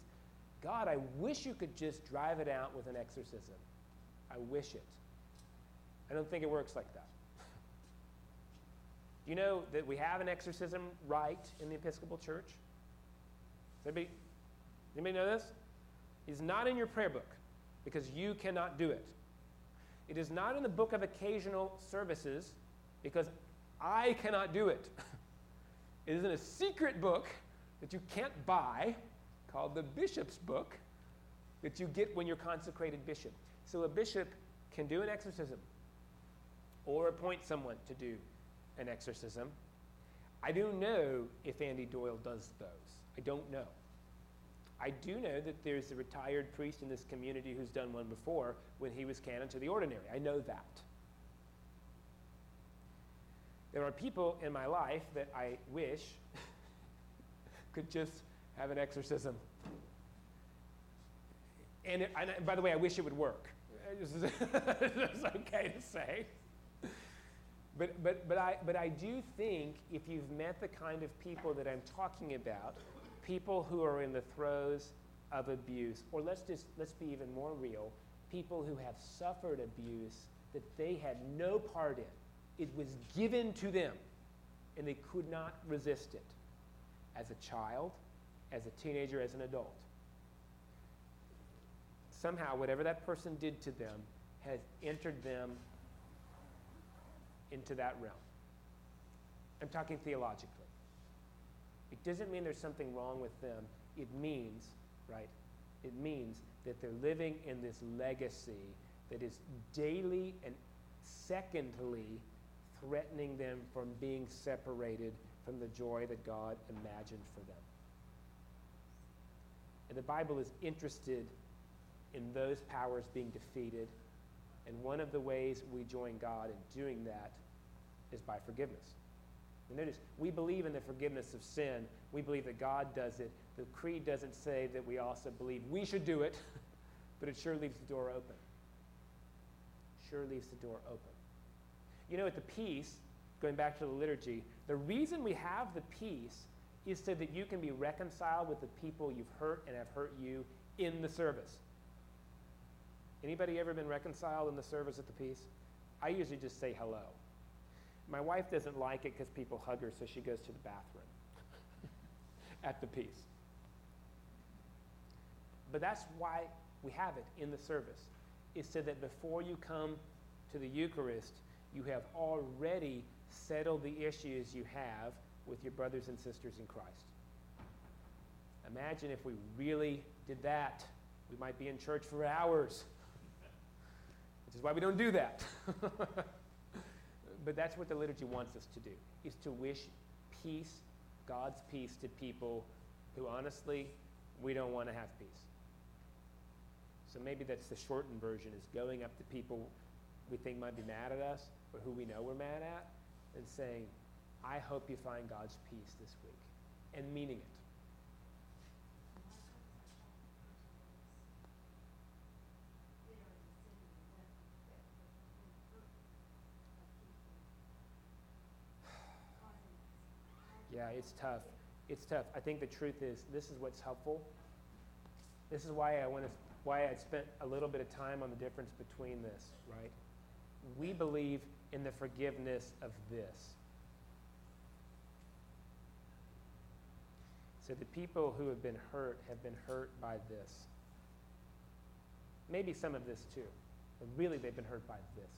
God, I wish you could just drive it out with an exorcism. I wish it. I don't think it works like that. You know that we have an exorcism rite in the Episcopal Church? Does anybody, anybody know this? It's not in your prayer book because you cannot do it. It is not in the book of occasional services because I cannot do it. It is in a secret book that you can't buy called the bishop's book that you get when you're consecrated bishop. So a bishop can do an exorcism or appoint someone to do an exorcism. I don't know if Andy Doyle does those. I don't know. I do know that there's a retired priest in this community who's done one before when he was canon to the ordinary. I know that. There are people in my life that I wish could just have an exorcism. And, it, and by the way, I wish it would work. it's okay to say. But, but, but, I, but I do think if you've met the kind of people that I'm talking about, people who are in the throes of abuse, or let's just let's be even more real, people who have suffered abuse that they had no part in. It was given to them, and they could not resist it as a child, as a teenager, as an adult. Somehow, whatever that person did to them has entered them into that realm. I'm talking theologically. It doesn't mean there's something wrong with them. It means, right, it means that they're living in this legacy that is daily and secondly threatening them from being separated from the joy that God imagined for them. And the Bible is interested in those powers being defeated. And one of the ways we join God in doing that is by forgiveness. And notice, we believe in the forgiveness of sin. We believe that God does it. The creed doesn't say that we also believe we should do it, but it sure leaves the door open. Sure leaves the door open. You know, at the peace, going back to the liturgy, the reason we have the peace is so that you can be reconciled with the people you've hurt and have hurt you in the service. Anybody ever been reconciled in the service at the peace? I usually just say hello. My wife doesn't like it because people hug her, so she goes to the bathroom at the peace. But that's why we have it in the service, is so that before you come to the Eucharist, you have already settled the issues you have with your brothers and sisters in Christ. Imagine if we really did that. We might be in church for hours. Which is why we don't do that. But that's what the liturgy wants us to do, is to wish peace, God's peace, to people who honestly we don't want to have peace. So maybe that's the shortened version, is going up to people we think might be mad at us or who we know we're mad at and saying, I hope you find God's peace this week, and meaning it. Yeah, it's tough. It's tough. I think the truth is, this is what's helpful. This is why I want to, why I spent a little bit of time on the difference between this, right? We believe in the forgiveness of this. So the people who have been hurt have been hurt by this. Maybe some of this too, but really they've been hurt by this.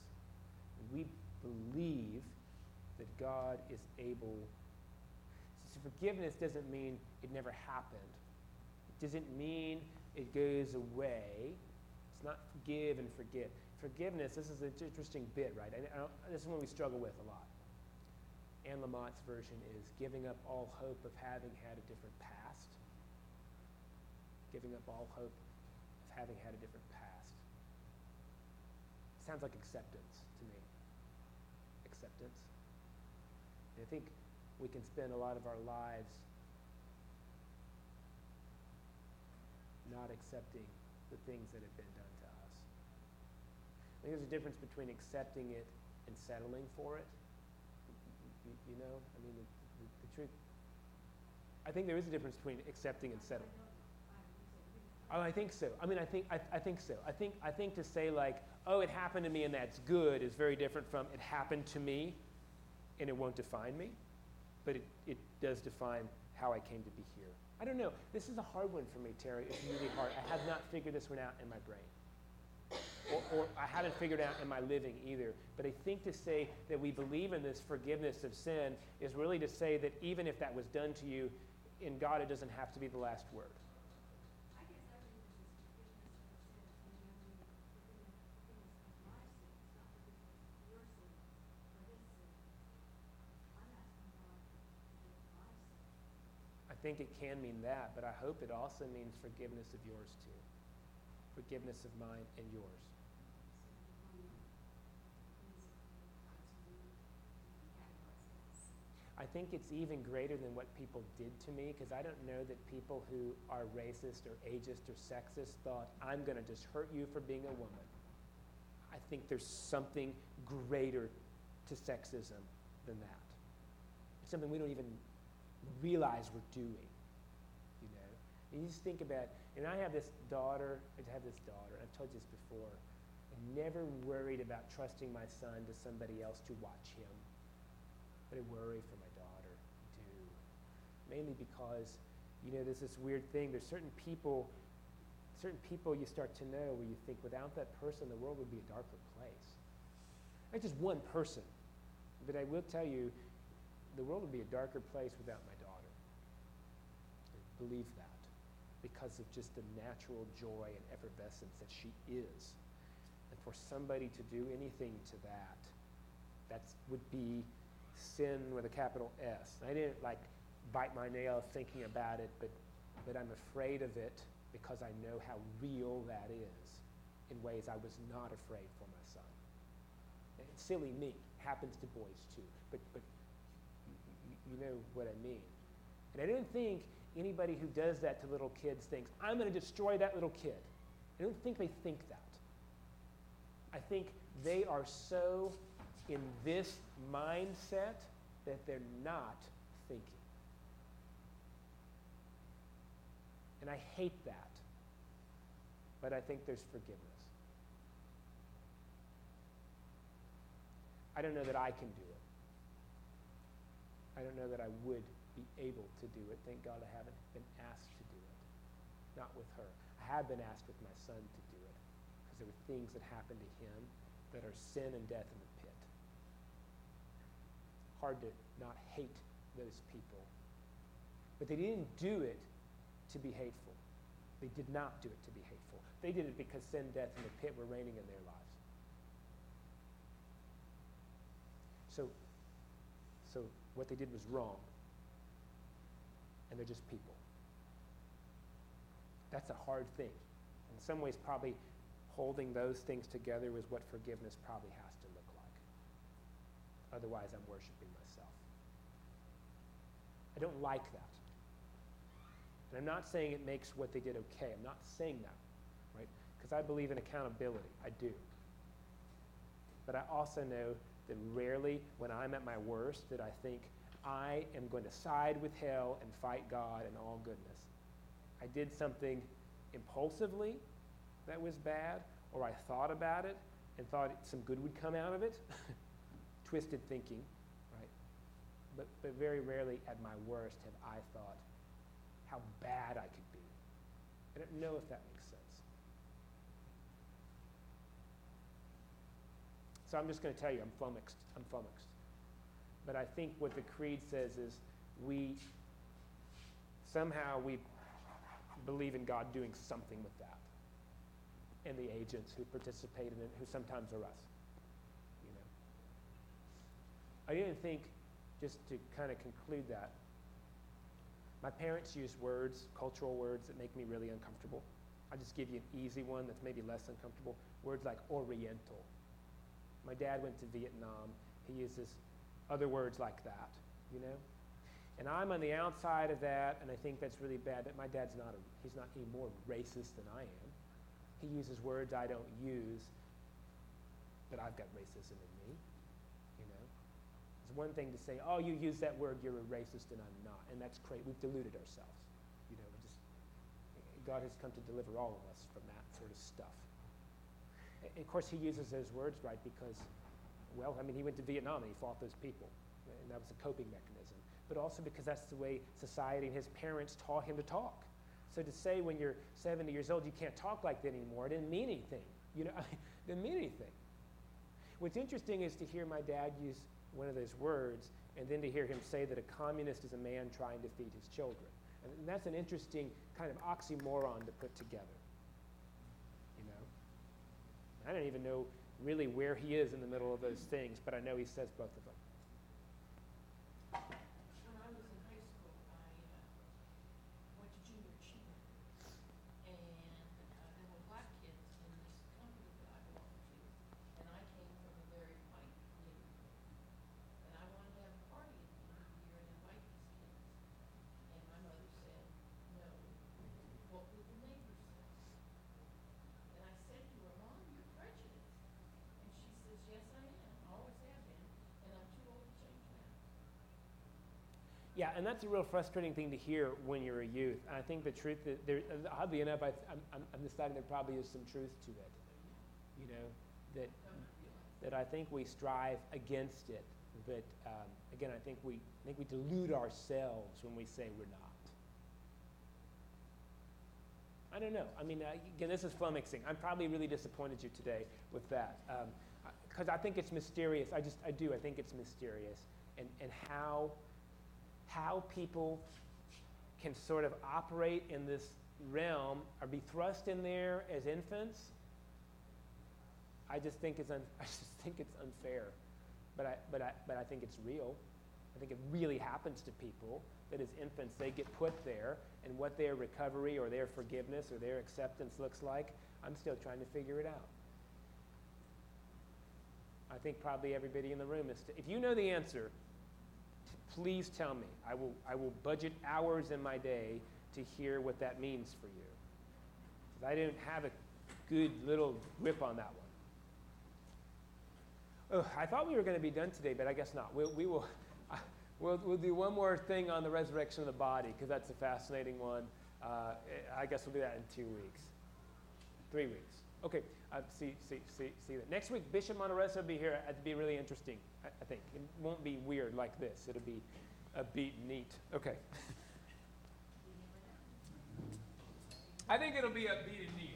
We believe that God is able. Forgiveness doesn't mean it never happened. It doesn't mean it goes away. It's not forgive and forget. Forgiveness, this is an interesting bit, right? And I this is one we struggle with a lot. Anne Lamott's version is giving up all hope of having had a different past. Giving up all hope of having had a different past. Sounds like acceptance to me. Acceptance. And I think we can spend a lot of our lives not accepting the things that have been done to us. I think there's a difference between accepting it and settling for it. You, you know, I mean, the, the, the truth. I think there is a difference between accepting and settling. Oh, I think so. I mean, I think I, I think so. I think I think to say like, oh, it happened to me and that's good is very different from it happened to me, and it won't define me. But it, it does define how I came to be here. I don't know. This is a hard one for me, Terry. It's really hard. I have not figured this one out in my brain. Or, or I haven't figured out in my living either. But I think to say that we believe in this forgiveness of sin is really to say that even if that was done to you, in God it doesn't have to be the last word. I think it can mean that, but I hope it also means forgiveness of yours too. Forgiveness of mine and yours. I think it's even greater than what people did to me, because I don't know that people who are racist or ageist or sexist thought, I'm going to just hurt you for being a woman. I think there's something greater to sexism than that. It's something we don't even realize we're doing. You know, and you just think about. And I have this daughter. I have this daughter. And I've told you this before. I'm never worried about trusting my son to somebody else to watch him. But I worry for my daughter, too. Mainly because, you know, there's this weird thing. There's certain people, certain people you start to know where you think without that person, the world would be a darker place. Not just one person, but I will tell you, the world would be a darker place without my daughter. I believe that because of just the natural joy and effervescence that she is. And for somebody to do anything to that, that would be sin with a capital S. I didn't like bite my nails thinking about it, but, but I'm afraid of it because I know how real that is in ways I was not afraid for my son. And silly me, happens to boys too, but, but you, you know what I mean. And I don't think anybody who does that to little kids thinks, I'm going to destroy that little kid. I don't think they think that. I think they are so in this mindset that they're not thinking. And I hate that. But I think there's forgiveness. I don't know that I can do it. I don't know that I would be able to do it. Thank God I haven't been asked to do it. Not with her. I have been asked with my son to do it. Because there were things that happened to him that are sin and death in the pit. Hard to not hate those people. But they didn't do it to be hateful. They did not do it to be hateful. They did it because sin, death, and the pit were reigning in their lives. So, so what they did was wrong. And they're just people. That's a hard thing. In some ways, probably holding those things together is what forgiveness probably has to look like. Otherwise, I'm worshiping myself. I don't like that. And I'm not saying it makes what they did okay. I'm not saying that, right? Because I believe in accountability. I do. But I also know that rarely, when I'm at my worst, that I think I am going to side with hell and fight God and all goodness. I did something impulsively that was bad, or I thought about it and thought some good would come out of it. Twisted thinking, right? But, but very rarely at my worst have I thought how bad I could be. I don't know if that makes sense. So I'm just going to tell you, I'm flummoxed. I'm flummoxed. But I think what the Creed says is we, somehow we believe in God doing something with that. And the agents who participate in it, who sometimes are us. You know. I didn't think, just to kind of conclude that, my parents use words, cultural words, that make me really uncomfortable. I'll just give you an easy one that's maybe less uncomfortable. Words like Oriental. My dad went to Vietnam. He uses other words like that, you know? And I'm on the outside of that, and I think that's really bad, but my dad's not, a, he's not any more racist than I am. He uses words I don't use, but I've got racism in me, you know? It's one thing to say, oh, you use that word, you're a racist, and I'm not. And that's crazy. We've deluded ourselves. You know, we just, God has come to deliver all of us from that sort of stuff. And of course, he uses those words right because, well, I mean, he went to Vietnam and he fought those people. And that was a coping mechanism. But also because that's the way society and his parents taught him to talk. So to say when you're seventy years old, you can't talk like that anymore, it didn't mean anything. You know, it didn't mean anything. What's interesting is to hear my dad use one of those words, and then to hear him say that a communist is a man trying to feed his children. And that's an interesting kind of oxymoron to put together, you know? I don't even know really where he is in the middle of those things, but I know he says both of them. When I was in high school, I uh, went to junior achievement, and uh, there were black kids in this company that I belonged to, and I came from a very white neighborhood. And I wanted to have a party at the end of the year and invite these kids. And my mother said, no, what would the neighbors say? And I said to her, Mom, you're prejudiced. Yeah, and that's a real frustrating thing to hear when you're a youth. I think the truth, that there, oddly enough, I, I'm, I'm deciding there probably is some truth to it. You know, that that I think we strive against it. But um, again, I think we I think we delude ourselves when we say we're not. I don't know. I mean, uh, again, this is flummoxing. I'm probably really disappointed you today with that, because um, I, I think it's mysterious. I just I do. I think it's mysterious, and and how. how people can sort of operate in this realm or be thrust in there as infants. I just think it's un- I just think it's unfair, but I but I but I think it's real. I think it really happens to people that as infants they get put there, and what their recovery or their forgiveness or their acceptance looks like, I'm still trying to figure it out. I think probably everybody in the room is. St- if you know the answer, please tell me. I will I will budget hours in my day to hear what that means for you. Because I didn't have a good little grip on that one. Oh, I thought we were going to be done today, but I guess not. We'll, we will, uh, we'll, we'll do one more thing on the resurrection of the body, because that's a fascinating one. Uh, I guess we'll do that in two weeks. Three weeks. Okay, uh, see, see, see, see that. Next week, Bishop Monterroso will be here. It'll be really interesting, I, I think. It won't be weird like this. It'll be a beat neat. Okay. I think it'll be a beat neat.